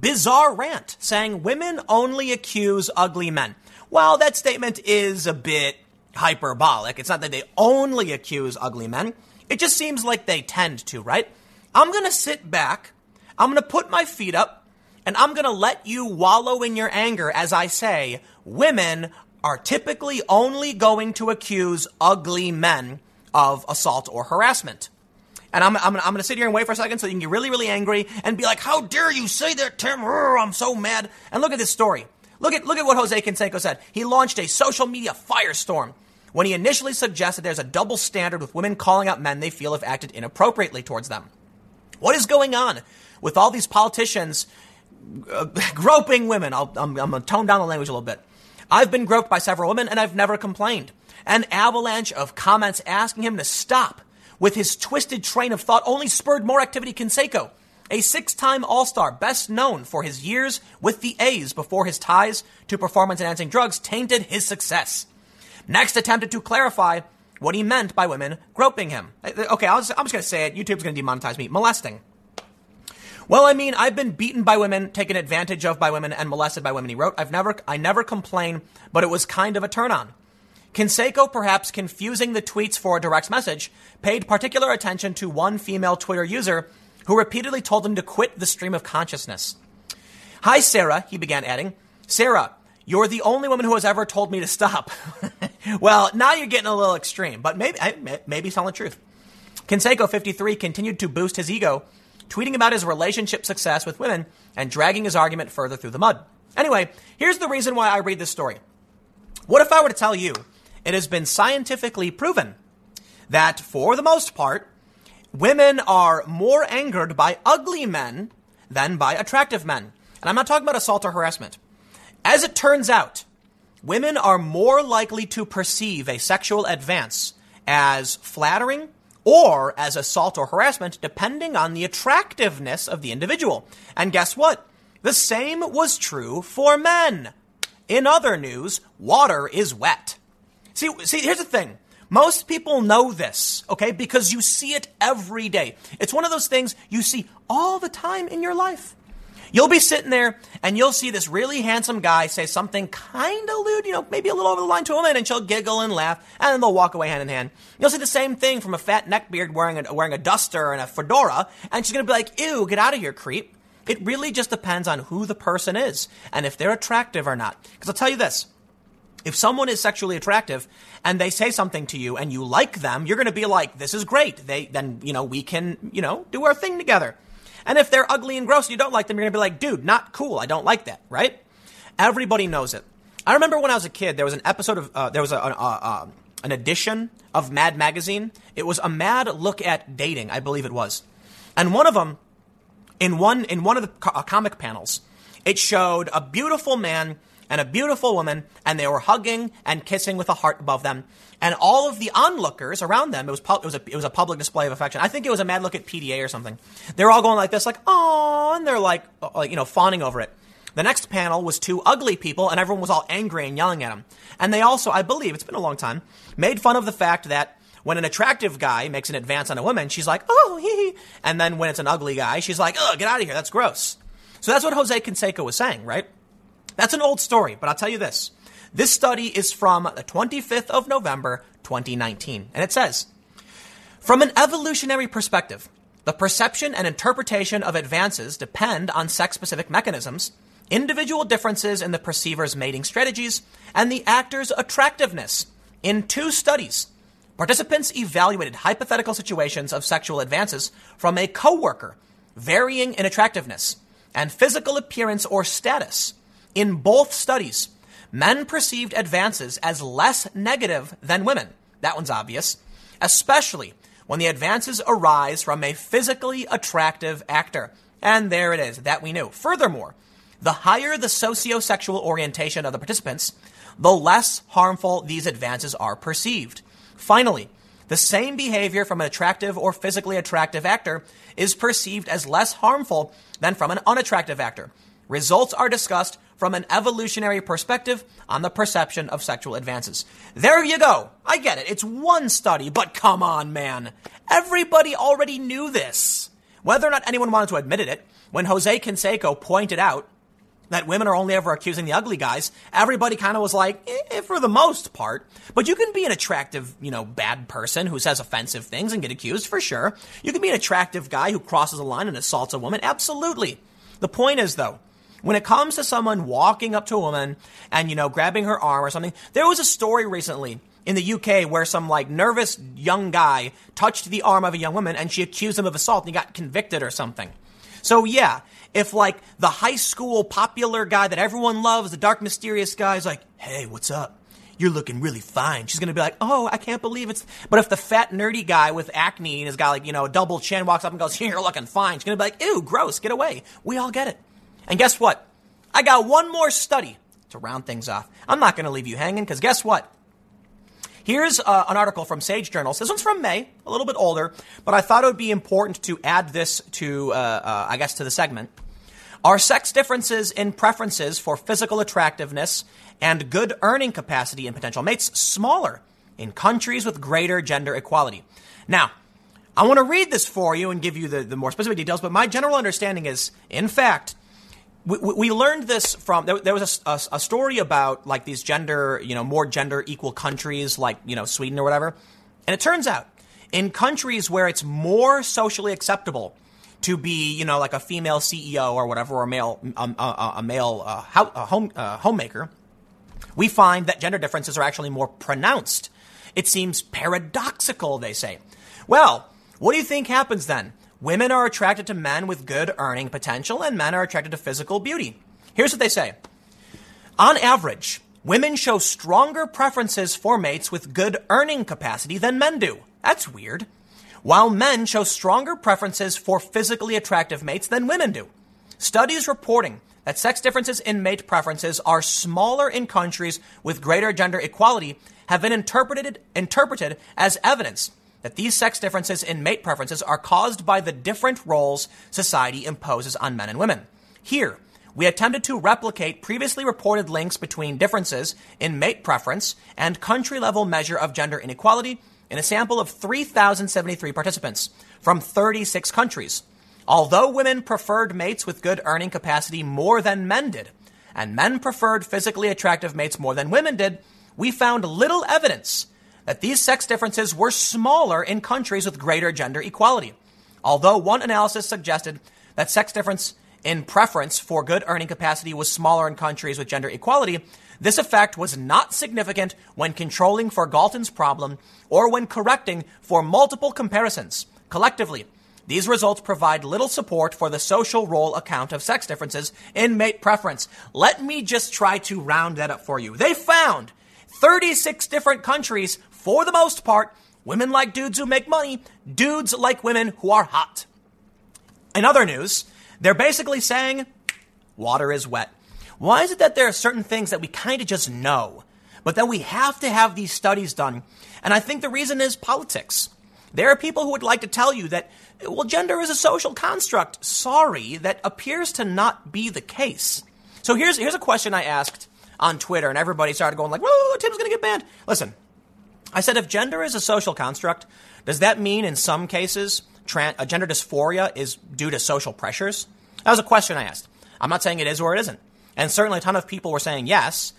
bizarre rant saying women only accuse ugly men. Well, that statement is a bit hyperbolic. It's not that they only accuse ugly men. It just seems like they tend to, right? I'm going to sit back. I'm going to put my feet up and I'm going to let you wallow in your anger as I say women are typically only going to accuse ugly men of assault or harassment. And I'm going to sit here and wait for a second so you can get really, really angry and be like, how dare you say that, Tim? I'm so mad. And look at this story. Look at what Jose Canseco said. He launched a social media firestorm when he initially suggested there's a double standard with women calling out men they feel have acted inappropriately towards them. What is going on with all these politicians groping women? I'm going to tone down the language a little bit. I've been groped by several women and I've never complained. An avalanche of comments asking him to stop with his twisted train of thought only spurred more activity. Canseco, a six-time All-Star, best known for his years with the A's before his ties to performance-enhancing drugs tainted his success, next attempted to clarify what he meant by women groping him. Okay, I'm just going to say it. YouTube's going to demonetize me. Molesting. Well, I mean, I've been beaten by women, taken advantage of by women, and molested by women, he wrote. I never complain, but it was kind of a turn-on. Canseco, perhaps confusing the tweets for a direct message, paid particular attention to one female Twitter user who repeatedly told him to quit the stream of consciousness. Hi, Sarah, he began adding. Sarah, you're the only woman who has ever told me to stop. Well, now you're getting a little extreme, but maybe he's telling the truth. Canseco, 53, continued to boost his ego, tweeting about his relationship success with women and dragging his argument further through the mud. Anyway, here's the reason why I read this story. What if I were to tell you it has been scientifically proven that, for the most part, women are more angered by ugly men than by attractive men? And I'm not talking about assault or harassment. As it turns out, women are more likely to perceive a sexual advance as flattering or as assault or harassment, depending on the attractiveness of the individual. And guess what? The same was true for men. In other news, water is wet. See, here's the thing. Most people know this, okay, because you see it every day. It's one of those things you see all the time in your life. You'll be sitting there and you'll see this really handsome guy say something kind of lewd, you know, maybe a little over the line to a woman, and she'll giggle and laugh, and then they'll walk away hand in hand. You'll see the same thing from a fat neckbeard wearing a duster and a fedora, and she's going to be like, ew, get out of here, creep. It really just depends on who the person is and if they're attractive or not. Because I'll tell you this. If someone is sexually attractive and they say something to you and you like them, you're going to be like, this is great. We can, do our thing together. And if they're ugly and gross and you don't like them, you're going to be like, dude, not cool. I don't like that, right? Everybody knows it. I remember when I was a kid, there was an episode of, an edition of Mad Magazine. It was a mad look at dating, I believe it was. And one of them, in one of the comic panels, it showed a beautiful man and a beautiful woman, and they were hugging and kissing with a heart above them. And all of the onlookers around them, it was a public display of affection. I think it was a mad look at PDA or something. They're all going like this, like, oh, and they're like, fawning over it. The next panel was two ugly people, and everyone was all angry and yelling at them. And they also, I believe, it's been a long time, made fun of the fact that when an attractive guy makes an advance on a woman, she's like, oh, hee hee. And then when it's an ugly guy, she's like, oh, get out of here. That's gross. So that's what Jose Canseco was saying, right? That's an old story, but I'll tell you this. This study is from the 25th of November, 2019, and it says, from an evolutionary perspective, the perception and interpretation of advances depend on sex-specific mechanisms, individual differences in the perceiver's mating strategies, and the actor's attractiveness. In two studies, participants evaluated hypothetical situations of sexual advances from a coworker, varying in attractiveness and physical appearance or status. In both studies, men perceived advances as less negative than women. That one's obvious, especially when the advances arise from a physically attractive actor. And there it is, that we knew. Furthermore, the higher the sociosexual orientation of the participants, the less harmful these advances are perceived. Finally, the same behavior from an attractive or physically attractive actor is perceived as less harmful than from an unattractive actor. Results are discussed from an evolutionary perspective on the perception of sexual advances. There you go. I get it. It's one study, but come on, man. Everybody already knew this. Whether or not anyone wanted to admit it, when Jose Canseco pointed out that women are only ever accusing the ugly guys, everybody kind of was like, for the most part. But you can be an attractive, bad person who says offensive things and get accused, for sure. You can be an attractive guy who crosses a line and assaults a woman, absolutely. The point is, though, When it comes to someone walking up to a woman and, you know, grabbing her arm or something, there was a story recently in the UK where some, like, nervous young guy touched the arm of a young woman and she accused him of assault and he got convicted or something. So, yeah, if, like, the high school popular guy that everyone loves, the dark, mysterious guy is like, hey, what's up? You're looking really fine. She's going to be like, oh, I can't believe it's... But if the fat, nerdy guy with acne and has got, like, you know, a double chin walks up and goes, you're looking fine, she's going to be like, ew, gross, get away. We all get it. And guess what? I got one more study to round things off. I'm not going to leave you hanging because guess what? Here's an article from Sage Journals. This one's from May, a little bit older, but I thought it would be important to add this to, I guess, to the segment. Are sex differences in preferences for physical attractiveness and good earning capacity and potential mates smaller in countries with greater gender equality? Now, I want to read this for you and give you the more specific details, but my general understanding is, in fact, we learned this from, there was a story about like these gender, you know, more gender equal countries like, you know, Sweden or whatever. And it turns out in countries where it's more socially acceptable to be, you know, like a female CEO or whatever, or a male homemaker, we find that gender differences are actually more pronounced. It seems paradoxical, they say. Well, what do you think happens then? Women are attracted to men with good earning potential, and men are attracted to physical beauty. Here's what they say. On average, women show stronger preferences for mates with good earning capacity than men do. That's weird. While men show stronger preferences for physically attractive mates than women do. Studies reporting that sex differences in mate preferences are smaller in countries with greater gender equality have been interpreted as evidence that these sex differences in mate preferences are caused by the different roles society imposes on men and women. Here, we attempted to replicate previously reported links between differences in mate preference and country-level measure of gender inequality in a sample of 3,073 participants from 36 countries. Although women preferred mates with good earning capacity more than men did, and men preferred physically attractive mates more than women did, we found little evidence that these sex differences were smaller in countries with greater gender equality. Although one analysis suggested that sex difference in preference for good earning capacity was smaller in countries with gender equality, this effect was not significant when controlling for Galton's problem or when correcting for multiple comparisons. Collectively, these results provide little support for the social role account of sex differences in mate preference. Let me just try to round that up for you. They found 36 different countries. For the most part, women like dudes who make money, dudes like women who are hot. In other news, they're basically saying, water is wet. Why is it that there are certain things that we kind of just know, but that we have to have these studies done? And I think the reason is politics. There are people who would like to tell you that, well, gender is a social construct. Sorry, that appears to not be the case. So here's a question I asked on Twitter, and everybody started going like, whoa, Tim's going to get banned. Listen. I said, if gender is a social construct, does that mean in some cases gender dysphoria is due to social pressures? That was a question I asked. I'm not saying it is or it isn't. And certainly a ton of people were saying yes.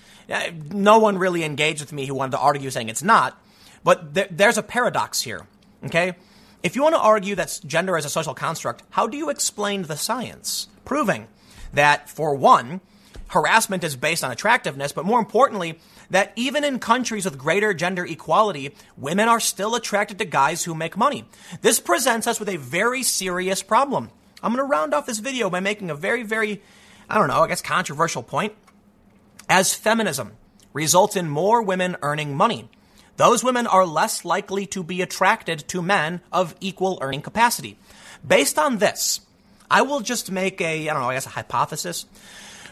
No one really engaged with me who wanted to argue saying it's not. But there's a paradox here, okay? If you want to argue that gender is a social construct, how do you explain the science? Proving that, for one, harassment is based on attractiveness, but more importantly, that even in countries with greater gender equality, women are still attracted to guys who make money. This presents us with a very serious problem. I'm going to round off this video by making a very, very, controversial point. As feminism results in more women earning money, those women are less likely to be attracted to men of equal earning capacity. Based on this, I will just make a hypothesis.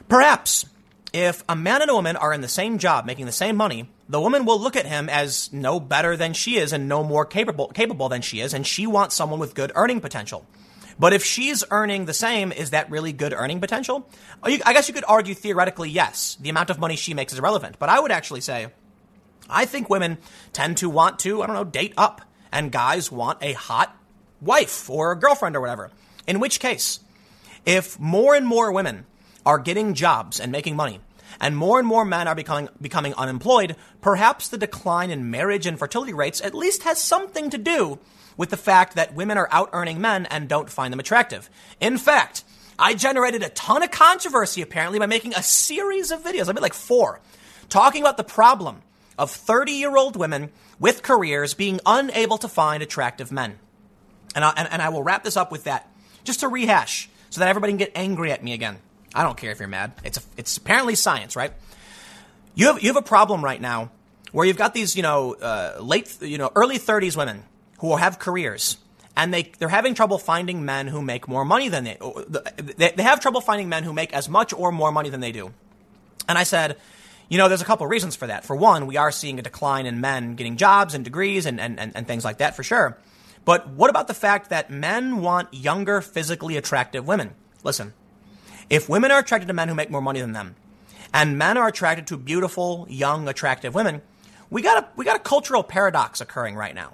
Perhaps if a man and a woman are in the same job, making the same money, the woman will look at him as no better than she is and no more capable than she is, and she wants someone with good earning potential. But if she's earning the same, is that really good earning potential? I guess you could argue theoretically, yes, the amount of money she makes is irrelevant. But I would actually say, I think women tend to want to, date up, and guys want a hot wife or a girlfriend or whatever. In which case, if more and more women are getting jobs and making money, and more men are becoming unemployed, perhaps the decline in marriage and fertility rates at least has something to do with the fact that women are out-earning men and don't find them attractive. In fact, I generated a ton of controversy, apparently, by making a series of videos. I made like 4 talking about the problem of 30-year-old women with careers being unable to find attractive men. And I will wrap this up with that just to rehash so that everybody can get angry at me again. I don't care if you're mad. It's apparently science, right? You have a problem right now where you've got these, early 30s women who have careers, and they're having trouble finding men who make more money than they have trouble finding men who make as much or more money than they do. And I said, there's a couple of reasons for that. For one, we are seeing a decline in men getting jobs and degrees and things like that for sure. But what about the fact that men want younger, physically attractive women? Listen, if women are attracted to men who make more money than them, and men are attracted to beautiful, young, attractive women, we got a cultural paradox occurring right now.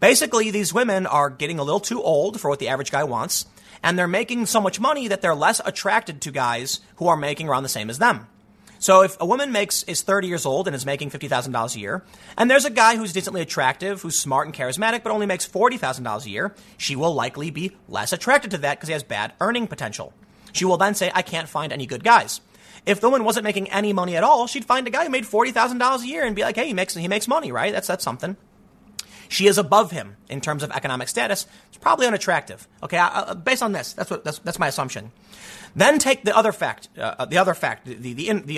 Basically, these women are getting a little too old for what the average guy wants, and they're making so much money that they're less attracted to guys who are making around the same as them. So if a woman is 30 years old and is making $50,000 a year, and there's a guy who's decently attractive, who's smart and charismatic, but only makes $40,000 a year, she will likely be less attracted to that because he has bad earning potential. She will then say, I can't find any good guys. If the woman wasn't making any money at all, she'd find a guy who made $40,000 a year and be like, hey, he makes money, right? That's something. She is above him in terms of economic status. It's probably unattractive. Okay, based on this, that's my assumption. Then take the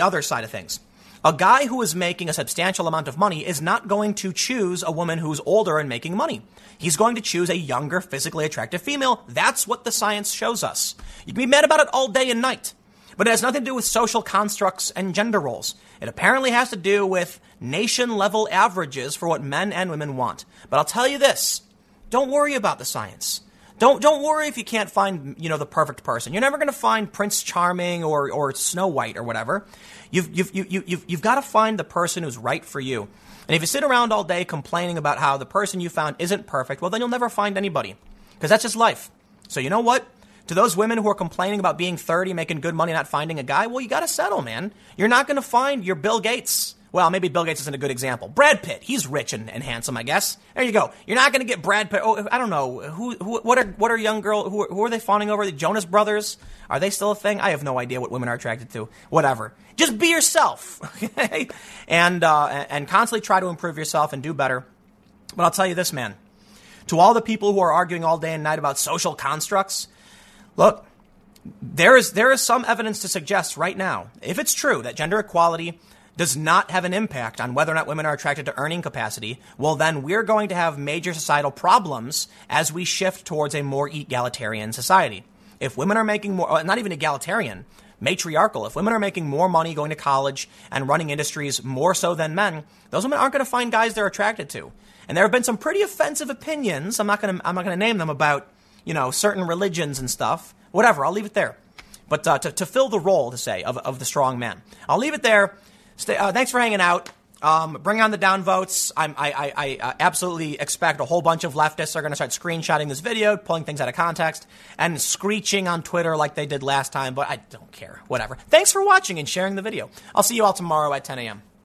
other side of things. A guy who is making a substantial amount of money is not going to choose a woman who's older and making money. He's going to choose a younger, physically attractive female. That's what the science shows us. You can be mad about it all day and night, but it has nothing to do with social constructs and gender roles. It apparently has to do with nation-level averages for what men and women want. But I'll tell you this, don't worry about the science. Don't worry if you can't find, the perfect person. You're never going to find Prince Charming or Snow White or whatever. You've got to find the person who's right for you. And if you sit around all day complaining about how the person you found isn't perfect, well, then you'll never find anybody because that's just life. So you know what? To those women who are complaining about being 30, making good money, not finding a guy, well, you got to settle, man. You're not going to find your Bill Gates. Well, maybe Bill Gates isn't a good example. Brad Pitt, he's rich and handsome, I guess. There you go. You're not going to get Brad Pitt. Oh, I don't know. What are young girls, who are they fawning over? The Jonas Brothers? Are they still a thing? I have no idea what women are attracted to. Whatever. Just be yourself, okay? And constantly try to improve yourself and do better. But I'll tell you this, man. To all the people who are arguing all day and night about social constructs, look, there is some evidence to suggest right now, if it's true that gender equality does not have an impact on whether or not women are attracted to earning capacity, well, then we're going to have major societal problems as we shift towards a more egalitarian society. If women are making more, not even egalitarian, matriarchal, if women are making more money going to college and running industries more so than men, those women aren't going to find guys they're attracted to. And there have been some pretty offensive opinions, I'm not going to name them, about certain religions and stuff, whatever. I'll leave it there. But to fill the role, to say, of the strong man. I'll leave it there. Thanks for hanging out. Bring on the downvotes. I absolutely expect a whole bunch of leftists are going to start screenshotting this video, pulling things out of context, and screeching on Twitter like they did last time, but I don't care. Whatever. Thanks for watching and sharing the video. I'll see you all tomorrow at 10 a.m.